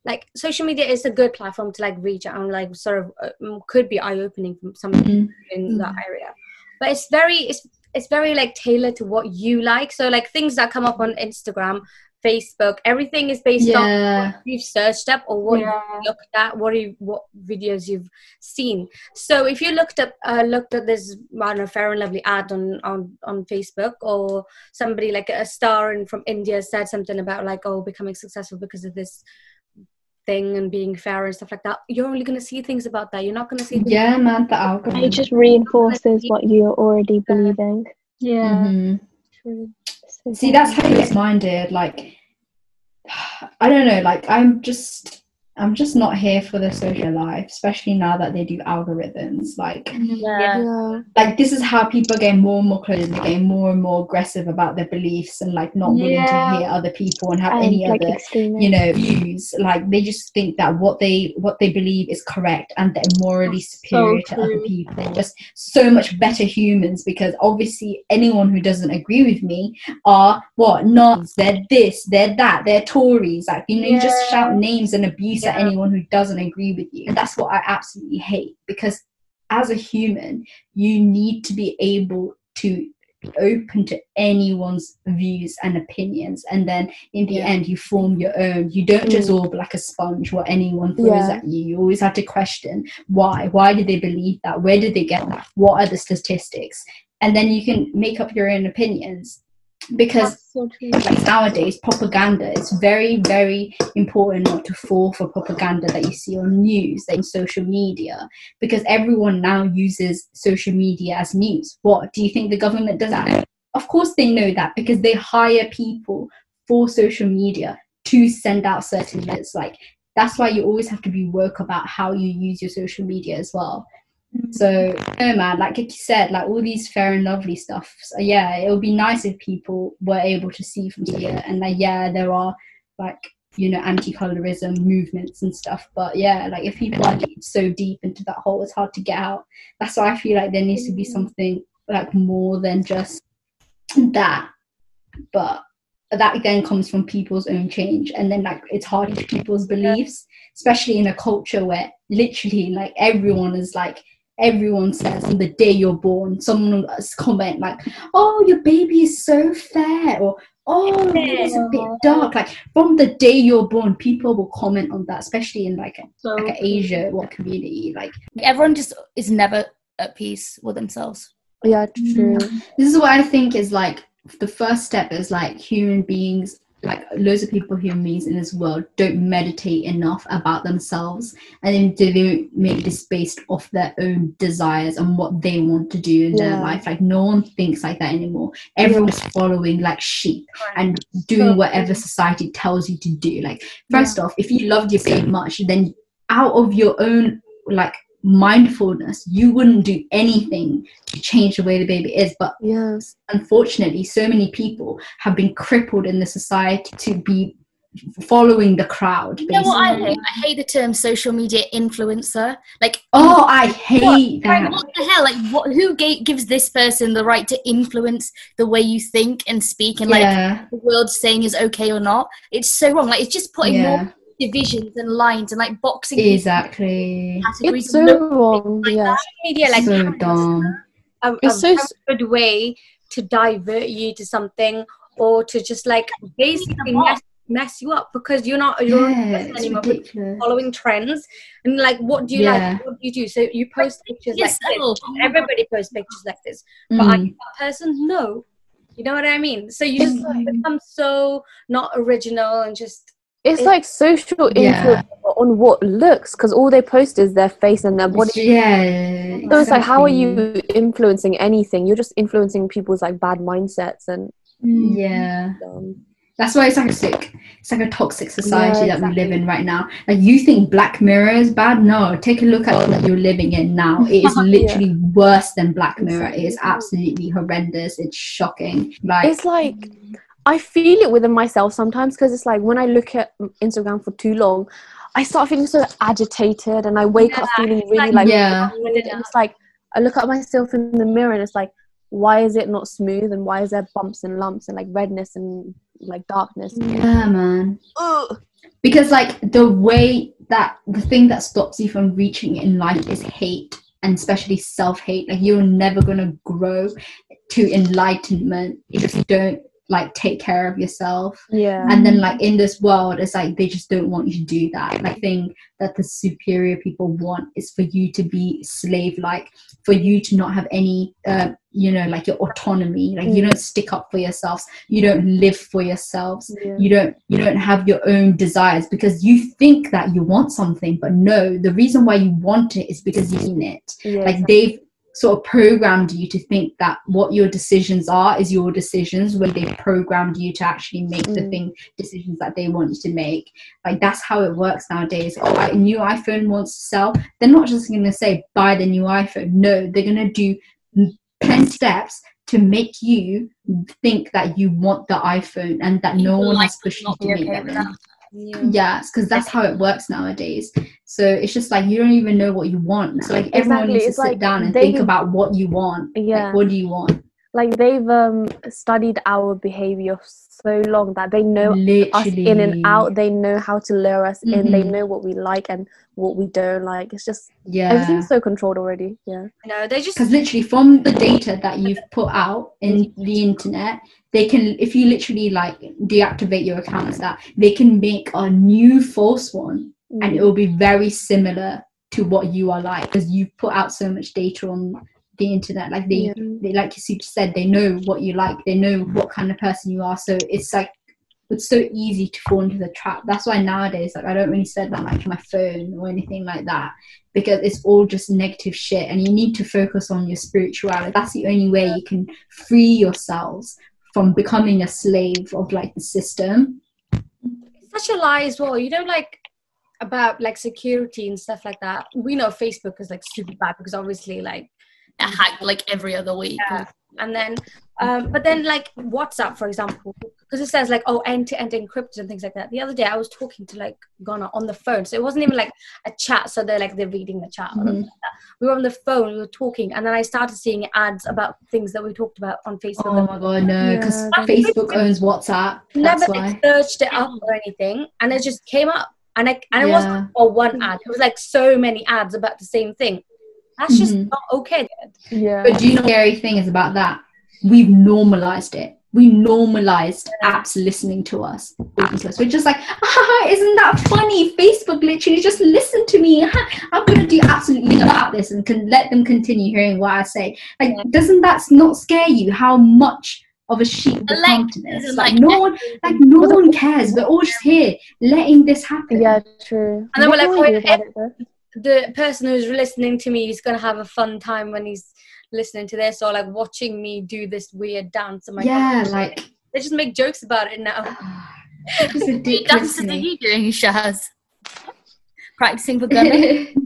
Like social media is a good platform to like reach out and like sort of um, could be eye opening for some people mm-hmm. in mm-hmm. that area, but it's very it's. It's very like tailored to what you like. So like things that come up on Instagram, Facebook, everything is based yeah. on what you've searched up or what yeah. you looked at, what you, what videos you've seen. So if you looked up uh, looked at this, I don't know, Fair and Lovely ad on, on, on Facebook, or somebody like a star in, from India said something about like, oh, becoming successful because of this thing and being fair and stuff like that, you're only going to see things about that. You're not going to see yeah man the algorithm. It just reinforces what you're already believing. Yeah mm-hmm. so see, that's how it's minded. Like I don't know, like I'm just I'm just not here for the social life, especially now that they do algorithms. Like yeah. Yeah. like this is how people get more and more closed, they get more and more aggressive about their beliefs and like not willing yeah. to hear other people and have and, any like, other extremist. You know, views. Like they just think that what they what they believe is correct and they're morally That's superior so to other people. They're just so much better humans, because obviously anyone who doesn't agree with me are what not they're this, they're that, they're Tories. Like you know, yeah. you just shout names and abuse at anyone who doesn't agree with you. And that's what I absolutely hate, because as a human you need to be able to be open to anyone's views and opinions, and then in the yeah. end you form your own. You don't just absorb like a sponge what anyone throws yeah. at you. You always have to question why why did they believe that, where did they get that, what are the statistics, and then you can make up your own opinions. Because so like nowadays propaganda, it's very very important not to fall for propaganda that you see on news, like on social media, because everyone now uses social media as news. What do you think the government does that? Of course they know that, because they hire people for social media to send out certain letters. Like that's why you always have to be woke about how you use your social media as well. So, no man, like you said, like all these Fair and Lovely stuff. So yeah, it would be nice if people were able to see from here, and like yeah, there are like you know anti-colorism movements and stuff. But yeah, like if people are so deep into that hole, it's hard to get out. That's why I feel like there needs to be something like more than just that. But that then comes from people's own change, and then like it's hard to people's beliefs, especially in a culture where literally like everyone is like. Everyone says on the day you're born, someone will comment like, "Oh, your baby is so fair," or "Oh, it's a bit dark." Like from the day you're born, people will comment on that, especially in like, a, so like an Asia what community. Like everyone just is never at peace with themselves. Yeah, true. Mm. This is what I think is like the first step is like human beings, like loads of people, human beings in this world don't meditate enough about themselves, and then they don't make this based off their own desires and what they want to do in yeah. their life. Like no one thinks like that anymore. Everyone's yeah. following like sheep and doing whatever society tells you to do. Like first yeah. off, if you loved your baby much, then out of your own like mindfulness you wouldn't do anything to change the way the baby is, but yes. unfortunately so many people have been crippled in the society to be following the crowd. You know what I hate? I hate the term social media influencer. Like oh I hate what, that like, what the hell, like what, who gave, gives this person the right to influence the way you think and speak and yeah. like the world saying is okay or not? It's so wrong. Like it's just putting yeah. more divisions and lines and like boxing exactly it's so wrong like yeah media, like, so dumb a, it's a so good way to divert you to something or to just like basically mess, mess you up because you're not you're yeah, anymore following trends and like what do you yeah. like what do you do so you post pictures yes, like this. Everybody posts pictures like this mm. but are you that person? No, you know what I mean? So you just like, become so not original and just It's, it's like social influence yeah. on what looks, because all they post is their face and their body. Yeah. So exactly. It's like, how are you influencing anything? You're just influencing people's like bad mindsets and yeah. Um, that's why it's like a sick, it's like a toxic society yeah, exactly. that we live in right now. Like you think Black Mirror is bad? No, take a look at what you're living in now. It is literally yeah. worse than Black Mirror. Exactly. It is absolutely horrendous. It's shocking. Like it's like. I feel it within myself sometimes because it's like when I look at Instagram for too long, I start feeling so agitated and I wake yeah, up feeling really like, like yeah. and it's like I look at myself in the mirror and it's like, why is it not smooth and why is there bumps and lumps and like redness and like darkness? Yeah, man. Ugh. Because like the way that the thing that stops you from reaching in life is hate, and especially self-hate. Like you're never gonna grow to enlightenment if you don't like take care of yourself. Yeah. And then like in this world it's like they just don't want you to do that. Like thing that the superior people want is for you to be slave like, for you to not have any uh you know like your autonomy, like mm. you don't stick up for yourselves, you don't live for yourselves, yeah. you don't you don't have your own desires because you think that you want something, but no, the reason why you want it is because you need it. Yeah, like exactly. they've sort of programmed you to think that what your decisions are is your decisions when they programmed you to actually make mm. the thing decisions that they want you to make. Like that's how it works nowadays. Oh, a new iPhone wants to sell. They're not just going to say buy the new iPhone. No, they're going to do ten steps to make you think that you want the iPhone and that no one has pushed you to make that thing. Yeah, yes, because that's how it works nowadays. So it's just like you don't even know what you want. So like everyone exactly. needs to it's sit like down and think about what you want. Yeah, like, what do you want? Like they've um studied our behavior so long that they know Literally. us in and out. They know how to lure us mm-hmm. in. They know what we like and what we don't like. It's just yeah everything's so controlled already. Yeah, no, they just because literally from the data that you've put out in the internet, they can, if you literally like deactivate your account as that, they can make a new false one mm. and it will be very similar to what you are like because you put out so much data on the internet. Like they, yeah. they like you said, they know what you like, they know what kind of person you are, so it's like it's so easy to fall into the trap. That's why nowadays like I don't really set that like my phone or anything like that because it's all just negative shit and you need to focus on your spirituality. That's the only way you can free yourselves from becoming a slave of like the system. It's such a lie as well, you know, like about like security and stuff like that. We know Facebook is like super bad because obviously like a hack like every other week. Yeah. And then um but then like WhatsApp for example, because it says like oh end-to-end encrypted and things like that. The other day I was talking to like Ghana on the phone, so it wasn't even like a chat, so they're like they're reading the chat mm-hmm. like we were on the phone, we were talking, and then I started seeing ads about things that we talked about on Facebook. Oh my god, no, because yeah. Facebook owns WhatsApp. That's never why. Searched it up or anything and it just came up and I and it yeah. wasn't for one ad, it was like so many ads about the same thing. That's just mm-hmm. not okay. Yeah. But do you know the scary thing is about that? We've normalized it. we normalized apps listening to us. We're just like, ah, isn't that funny? Facebook literally just listened to me. I'm going to do absolutely nothing about this and can let them continue hearing what I say. Like, doesn't that not scare you? How much of a sheep like, like, like no one, like no one cares. We're all just here letting this happen. Yeah, true. And then we're like, oh, the person who's listening to me is going to have a fun time when he's listening to this, or like watching me do this weird dance. And my yeah, like they just make jokes about it now. It's ridiculous. What are you doing, Shaz? Practicing for government?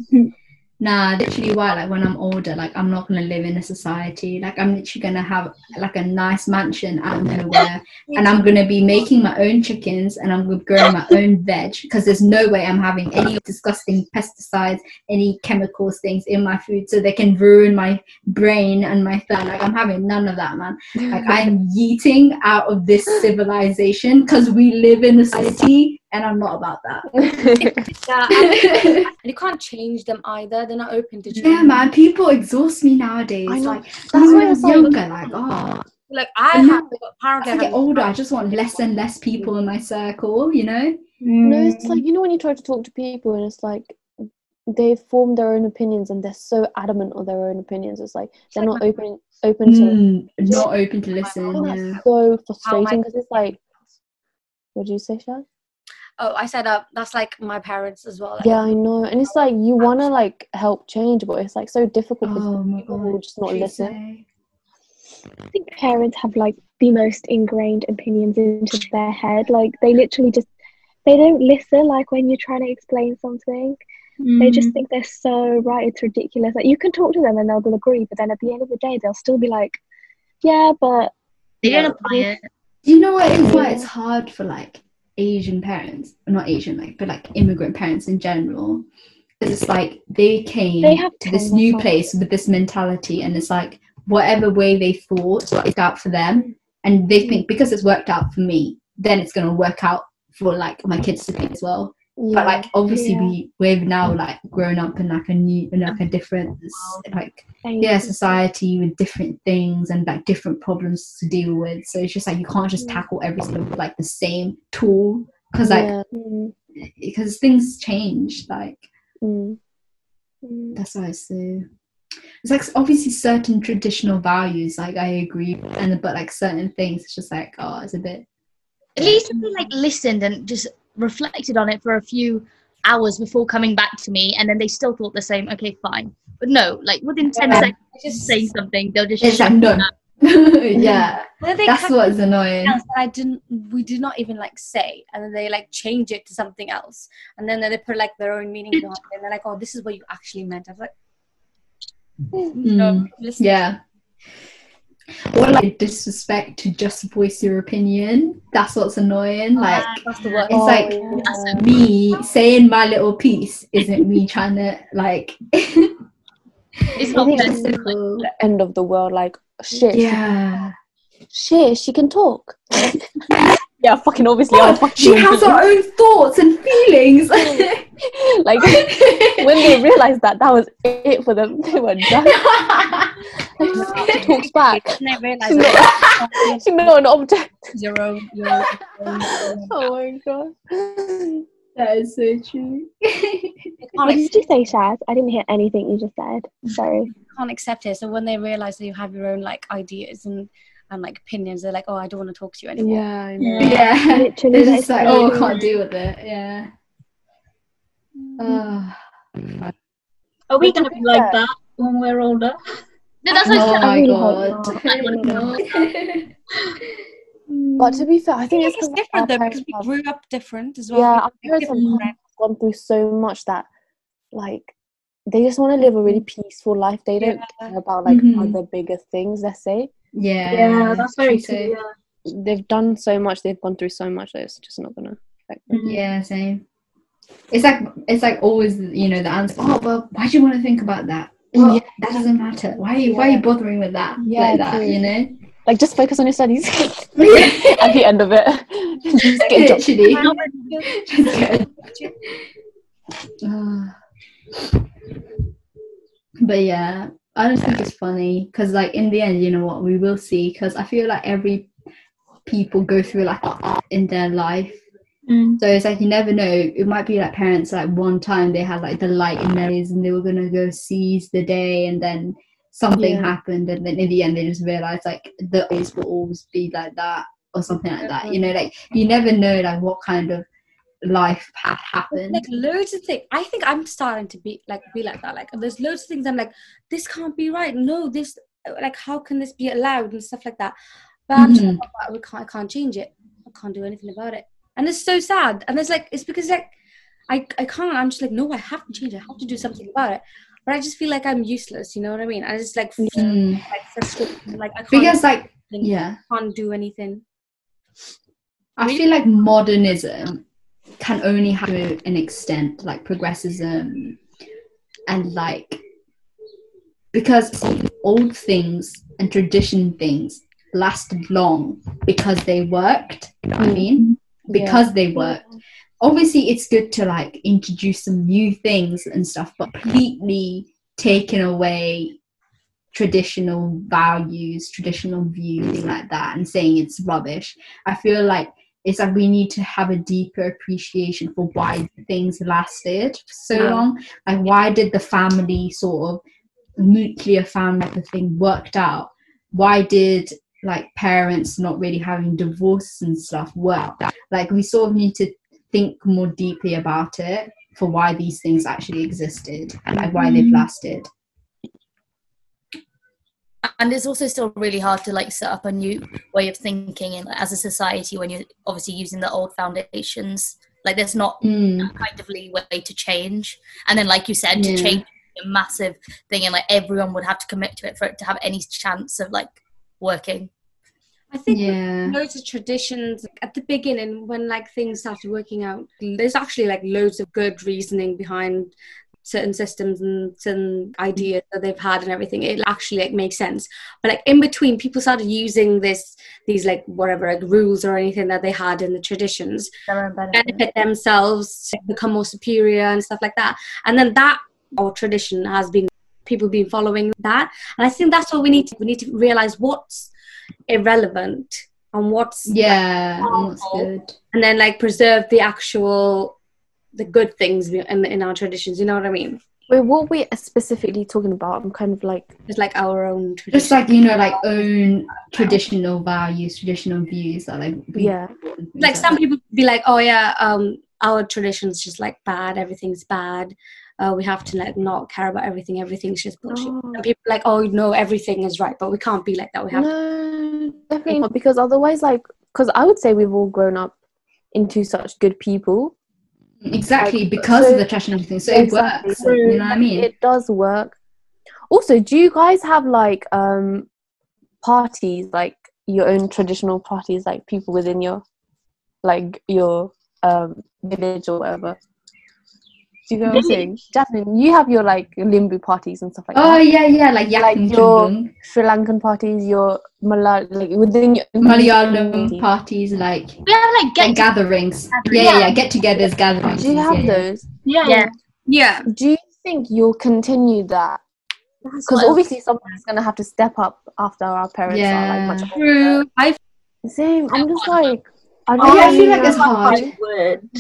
Nah, literally. Why? Like when I'm older, like I'm not gonna live in a society. Like I'm literally gonna have like a nice mansion out of nowhere, and I'm gonna be making my own chickens, and I'm gonna grow my own veg, because there's no way I'm having any disgusting pesticides, any chemicals, things in my food, so they can ruin my brain and my thumb. Like I'm having none of that, man. Like I'm yeeting out of this civilization because we live in a society. And I'm not about that. Yeah, and you can't change them either. They're not open to change. Yeah, man. People exhaust me nowadays. I know. Like, that's when I was younger. Like, oh. Like, I have, apparently, as I get older, I just want less and less people in my circle, you know? No, it's like, you know when you try to talk to people and it's like, they've formed their own opinions and they're so adamant on their own opinions. It's like, they're not open open to... Not open to listen, yeah. That's so frustrating because it's like... What do you say, Shaz? Oh, I said uh, that's like my parents as well. Like, yeah, I know. And it's like you want to like help change, but it's like so difficult because oh people God. will just not listen. Say? I think parents have like the most ingrained opinions into their head. Like they literally just, they don't listen like when you're trying to explain something. Mm. They just think they're so right. It's ridiculous. Like you can talk to them and they'll agree, but then at the end of the day, they'll still be like, yeah, but... They don't apply it. You know what? It's why it's hard for like, Asian parents, not Asian, like, but like immigrant parents in general. It's like they came they have to this new place with this mentality, and it's like whatever way they thought it's worked out for them, and they think because it's worked out for me, then it's gonna work out for like my kids to think as well. Yeah. But like obviously yeah. we we've now like grown up in like a new in like a different like Thank yeah society with different things and like different problems to deal with, so it's just like you can't just tackle everything with like the same tool because like because yeah. things change like mm. Mm. That's what I say. It's like obviously certain traditional values like I agree with, and but like certain things it's just like oh it's a bit at least if we like listened and just reflected on it for a few hours before coming back to me, and then they still thought the same. Okay, fine, but no, like within ten yeah. seconds, they just say something. They'll just it's like no, yeah. That's what is annoying. I didn't. We did not even like say, and then they like change it to something else, and then they put like their own meaning behind it, and they're like, "Oh, this is what you actually meant." I was like, mm, "No, listen." Yeah. Or like disrespect to just voice your opinion. That's what's annoying. Like oh, that's the it's oh, like yeah. me saying my little piece isn't me trying to like. It's not the end of the world. Like shit. Yeah. Shit. She can talk. Yeah, fucking obviously. Oh, I fucking she has her own thoughts and feelings. Like when they realised that, that was it for them. They were done. She talks back. Never realised. She's, she's not an object. Your own. Your own, your own, your own. Oh my god, that is so true. What did you say, Shaz? I didn't hear anything you just said. Sorry. You can't accept it. So when they realise that you have your own like ideas and and like opinions, they're like, oh, I don't want to talk to you anymore. Yeah, I know. Yeah. yeah. Literally, they're just like, oh, I can't deal with it. Yeah. Mm. Oh. Are we gonna be like that when we're older? No, that's oh I my god! Really but to be fair, I think, I think it's different though because we grew up different as well. Yeah, our parents have gone through so much that, like, they just want to live a really peaceful life. They don't yeah. care about like mm-hmm. other bigger things. Let's say. Yeah, yeah, that's very true. Yeah. They've done so much. They've gone through so much that it's just not gonna affect them. Mm-hmm. Yeah, same. It's like it's like always, you know, the answer. Oh well, why do you want to think about that? Well, yeah. That doesn't matter. Why are you, yeah. why are you bothering with that? Yeah, like that, you know? Like, just focus on your studies. At the end of it. Just get a job. Literally. Just get a job. Uh, but yeah, I just think it's funny. Because, like, in the end, you know what? We will see. Because I feel like every people go through like in their life. Mm. So it's like you never know. It might be like parents, like one time they had like the light in their ears and they were going to go seize the day, and then something yeah. happened, and then in the end they just realised like the days will always be like that or something like that. You know, like you never know like what kind of life path happened. Like loads of things. I think I'm starting to be like be like that. Like there's loads of things I'm like, this can't be right. No, this like how can this be allowed and stuff like that. But I'm mm-hmm. like, oh, we can't, I can't change it. I can't do anything about it. And it's so sad. And it's like, it's because like, I, I can't, I'm just like, no, I have to change it. I have to do something about it. But I just feel like I'm useless. You know what I mean? I just like, feel, mm. like, frustrated. Like I can't, because, like, yeah. I can't do anything. I feel like modernism can only happen to an extent, like progressism and like, because old things and tradition things lasted long because they worked. You know what I mean? Because yeah. they worked. Obviously it's good to like introduce some new things and stuff, but completely taking away traditional values, traditional views like that, and saying it's rubbish. I feel like it's like we need to have a deeper appreciation for why things lasted for so yeah. long. Like why did the family sort of nuclear family thing worked out? Why did like parents not really having divorce and stuff work? Like we sort of need to think more deeply about it for why these things actually existed and like why they've lasted. And it's also still really hard to like set up a new way of thinking in, as a society, when you're obviously using the old foundations. Like there's not mm. that kind of leeway to change. And then like you said, yeah. to change a massive thing, and like everyone would have to commit to it for it to have any chance of like working. I think yeah. loads of traditions at the beginning when like things started working out, there's actually like loads of good reasoning behind certain systems and certain ideas that they've had and everything. It actually like makes sense. But like in between, people started using this these like whatever like rules or anything that they had in the traditions to benefit themselves, to become more superior and stuff like that. And then that or tradition has been people been following that. And I think that's what we need to we need to realize what's irrelevant and what's yeah like, good, and then like preserve the actual the good things in in our traditions. You know what I mean? Wait, what we're specifically talking about? I'm kind of like it's like our own tradition. Just like you know, like own traditional values, traditional views that like we, yeah, like some people be like, oh yeah, um, our tradition's just like bad. Everything's bad. Uh, we have to like not care about everything. Everything's just bullshit. Oh. And people are like, oh no, everything is right, but we can't be like that. We have no, to. Definitely not, because otherwise, like, because I would say we've all grown up into such good people. Exactly, like, because so, of the trash and everything. So exactly. It works. You know what I mean? It does work. Also, do you guys have like um parties, like your own traditional parties, like people within your, like your um village or whatever? Do you know what I'm saying? Jasmine, you have your like Limbu parties and stuff like oh, that. Oh yeah, yeah, like yeah, like your Limbu. Sri Lankan parties, your Malay, like within your Malayalam parties, like we have like, get like to- gatherings. Yeah, yeah, yeah, get-togethers, gatherings. Do you have yeah. those? Yeah, yeah, yeah. Do you think you'll continue that? Because obviously someone's gonna have to step up after our parents yeah. are like much older. True. I same. I'm just like I don't oh, yeah, I feel like it's hard. Word.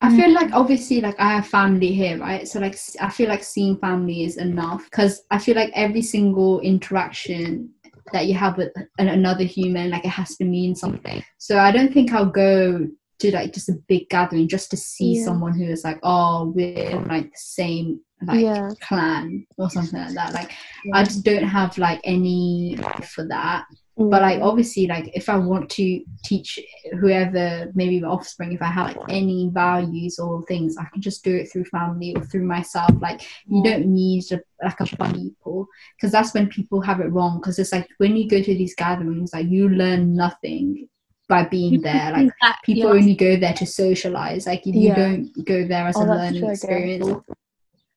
I feel like obviously like I have family here, right? So like I feel like seeing family is enough, because I feel like every single interaction that you have with an, another human, like it has to mean something. So I don't think I'll go to like just a big gathering just to see yeah. someone who is like, oh, we're like the same like yeah. clan or something like that. Like yeah. I just don't have like any for that. But like obviously like if I want to teach whoever, maybe my offspring, if I have like any values or things, I can just do it through family or through myself. Like you don't need a, like a people, because that's when people have it wrong, because it's like when you go to these gatherings, like you learn nothing by being there. Like people yes. only go there to socialize, like you, yeah. you don't go there as oh, a learning true, experience okay.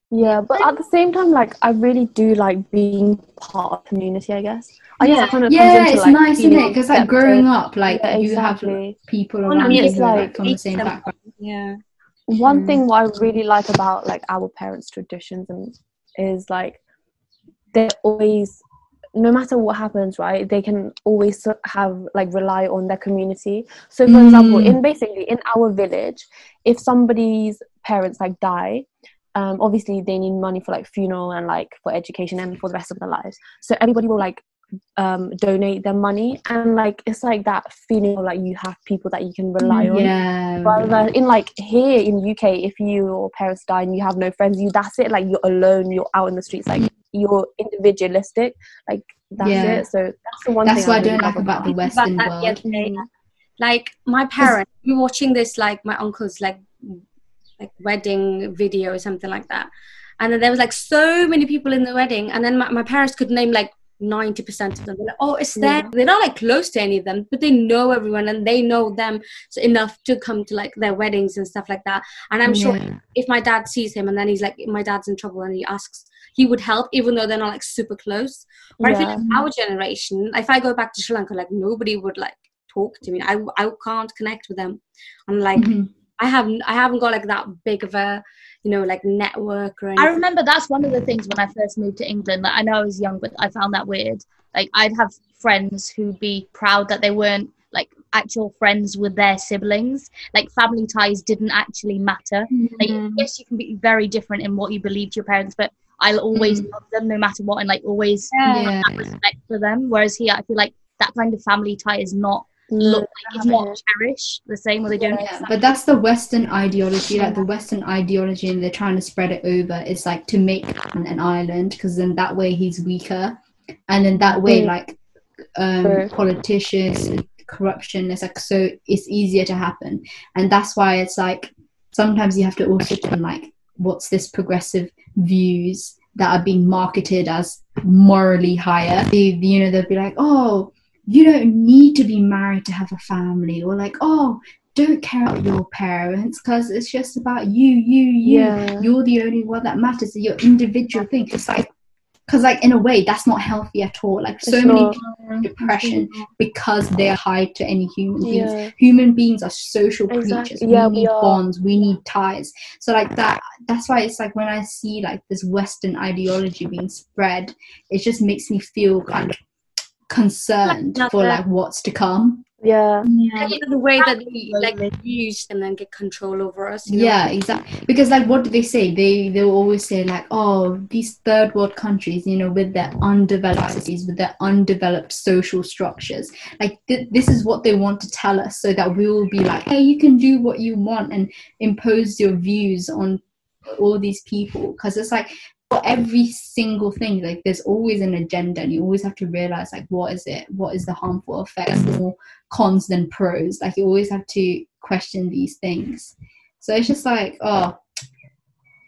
Yeah, but at the same time, like, I really do like being part of community, I guess. I guess yeah. it kind of yeah, comes into, it's like, nice, isn't it? Because, like, growing up, like, yeah, exactly. you have like, people around well, you who are, like, from the same background. Yeah. One mm. thing what I really like about, like, our parents' traditions and is, like, they're always no matter what happens, right, they can always have, like, rely on their community. So, for mm. example, in basically in our village, if somebody's parents, like, die, um, obviously they need money for, like, funeral and, like, for education and for the rest of their lives. So everybody will, like, um, donate their money. And, like, it's, like, that feeling of, like, you have people that you can rely on. Yeah. Rather than in, like, here in the U K, if you or parents die and you have no friends, you that's it. Like, you're alone, you're out in the streets, like, you're individualistic, like, that's yeah. it. So that's the one that's thing that's what I don't like about the Western world. Yesterday. Like, my parents, we were watching this, like, my uncle's, like, like wedding video or something like that, and then there was, like, so many people in the wedding, and then my, my parents could name, like, ninety percent of them. They're like, oh, it's there. Yeah. They're not, like, close to any of them, but they know everyone and they know them so enough to come to, like, their weddings and stuff like that. And I'm yeah. sure if my dad sees him and then he's like, my dad's in trouble, and he asks, he would help, even though they're not, like, super close. But yeah. I feel like our generation, if I go back to Sri Lanka, like, nobody would, like, talk to me. I, I can't connect with them. I'm like, mm-hmm. I haven't I haven't got, like, that big of a, you know, like, network or anything. I remember that's one of the things when I first moved to England. Like, I know I was young, but I found that weird. Like, I'd have friends who'd be proud that they weren't, like, actual friends with their siblings. Like, family ties didn't actually matter. Mm-hmm. Like, yes, you can be very different in what you believe to your parents, but I'll always mm-hmm. love them no matter what, and, like, always yeah. have that respect for them. Whereas here, I feel like that kind of family tie is not look like it's not cherished the same way they don't. Yeah, but that's the Western ideology, like the Western ideology, and they're trying to spread it over. It's like to make an island, because then that way he's weaker, and then that way like um politicians, corruption, it's like, so it's easier to happen. And that's why it's like sometimes you have to also turn like what's this progressive views that are being marketed as morally higher. They, you know, they'll be like, oh, you don't need to be married to have a family, or like, oh, don't care about your parents because it's just about you, you, you. Yeah. You're the only one that matters. Your individual thing. It's like, because like in a way, that's not healthy at all. Like so it's many not. people have depression because they are tied to any human beings. Yeah. Human beings are social creatures. Exactly. Yeah, we, we need are. bonds. We need ties. So like that. That's why it's like when I see like this Western ideology being spread, it just makes me feel kind of concerned like for like what's to come. Yeah, yeah. The way that they like used and then get control over us, you know? Yeah, exactly. Because like what do they say? They they'll always say like, oh, these third world countries, you know, with their undeveloped cities, with their undeveloped social structures, like th- this is what they want to tell us, so that we will be like, hey, you can do what you want and impose your views on all these people. Because it's like for every single thing, like there's always an agenda, and you always have to realize like what is it, what is the harmful effects, more cons than pros. Like you always have to question these things. So it's just like, oh,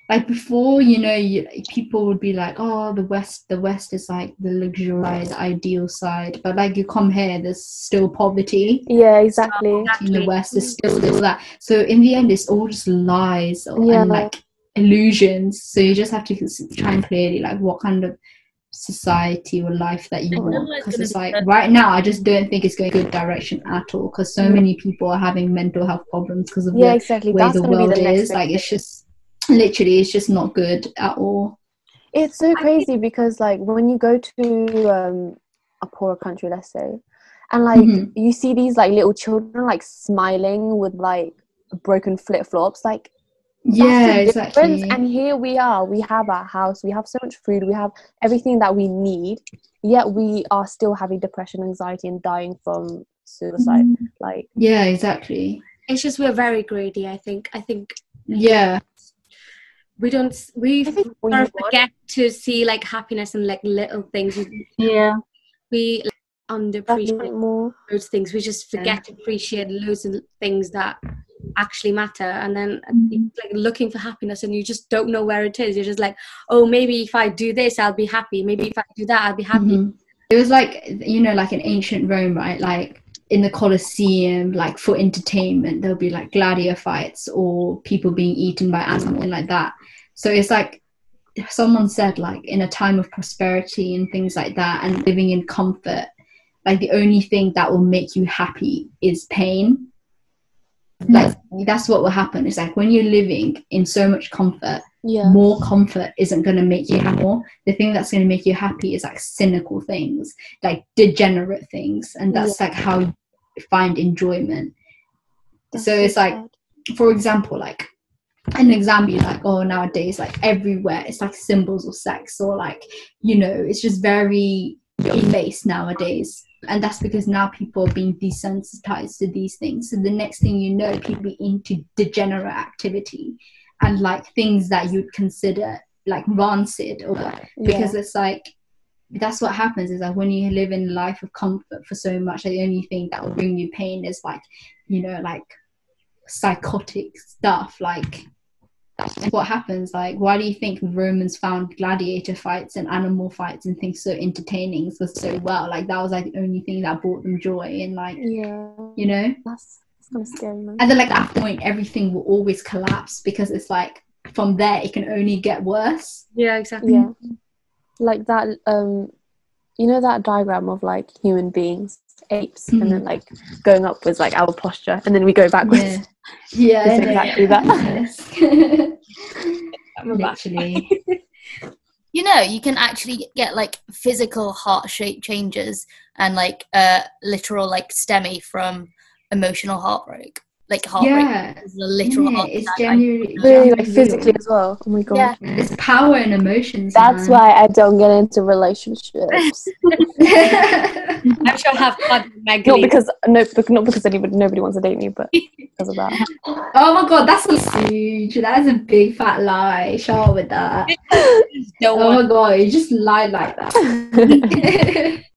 like before, you know, you, people would be like, oh, the West, the West is like the luxurized ideal side. But like you come here, there's still poverty. Yeah, exactly. So in the West, there's still all that. So in the end, it's all just lies or, yeah. and like illusions. So you just have to try and clearly like what kind of society or life that you want, because it's like right now I just don't think it's going a good direction at all, because so mm-hmm. many people are having mental health problems because of yeah, the exactly. way That's the world the is like it's just literally it's just not good at all. It's so crazy because like when you go to um a poorer country, let's say, and like mm-hmm. you see these like little children like smiling with like broken flip-flops, like that's yeah exactly. And here we are, we have our house, we have so much food, we have everything that we need, yet we are still having depression, anxiety, and dying from suicide. Mm-hmm. Like yeah, exactly. It's just we're very greedy, I think. I think yeah, we don't we sort of forget to see like happiness and like little things. Yeah, we like, underappreciate more those things. We just forget yeah. to appreciate loads of things that actually matter, and then mm-hmm. like looking for happiness, and you just don't know where it is. You're just like, oh, maybe if I do this I'll be happy, maybe if I do that I'll be happy. Mm-hmm. It was like, you know, like in ancient Rome, right, like in the Colosseum, like for entertainment there'll be like gladiator fights or people being eaten by animals and like that. So it's like someone said like in a time of prosperity and things like that and living in comfort, like the only thing that will make you happy is pain. That's, that's what will happen. It's like when you're living in so much comfort, yeah. more comfort isn't going to make you happy. The thing that's going to make you happy is like cynical things, like degenerate things, and that's yeah. like how you find enjoyment. That's so it's like, for example, like an example, like oh nowadays, like everywhere it's like symbols of sex, or like, you know, it's just very based nowadays. And that's because now people are being desensitized to these things. So the next thing you know, people be into degenerate activity and like things that you'd consider like rancid, or like, because yeah. it's like, that's what happens, is like when you live in a life of comfort for so much, like the only thing that will bring you pain is like, you know, like psychotic stuff. Like that's what happens. Like, why do you think Romans found gladiator fights and animal fights and things so entertaining for so well? Like, that was like the only thing that brought them joy, and like, yeah, you know, that's, that's kind of scary, man. And then like at that point, everything will always collapse, because it's like from there it can only get worse. Yeah, exactly. Yeah, like that. Um, you know that diagram of like human beings, apes, mm-hmm. and then like going up was like our posture, and then we go backwards. Yeah. Yeah, it's exactly yeah. that. Literally. You know, you can actually get like physical heart shape changes and like uh, literal like STEMI from emotional heartbreak. Like heartbreak, yeah. is a literal yeah, heart it's genuinely really, like physically as well. Oh my god, yeah. It's power and emotions. That's man. Why I don't get into relationships. I'm sure I'll have fun. Not because no, not because anybody nobody wants to date me, but because of that. Oh my god, that's a huge. That is a big fat lie. Show with that. Oh my god, you just lied like that.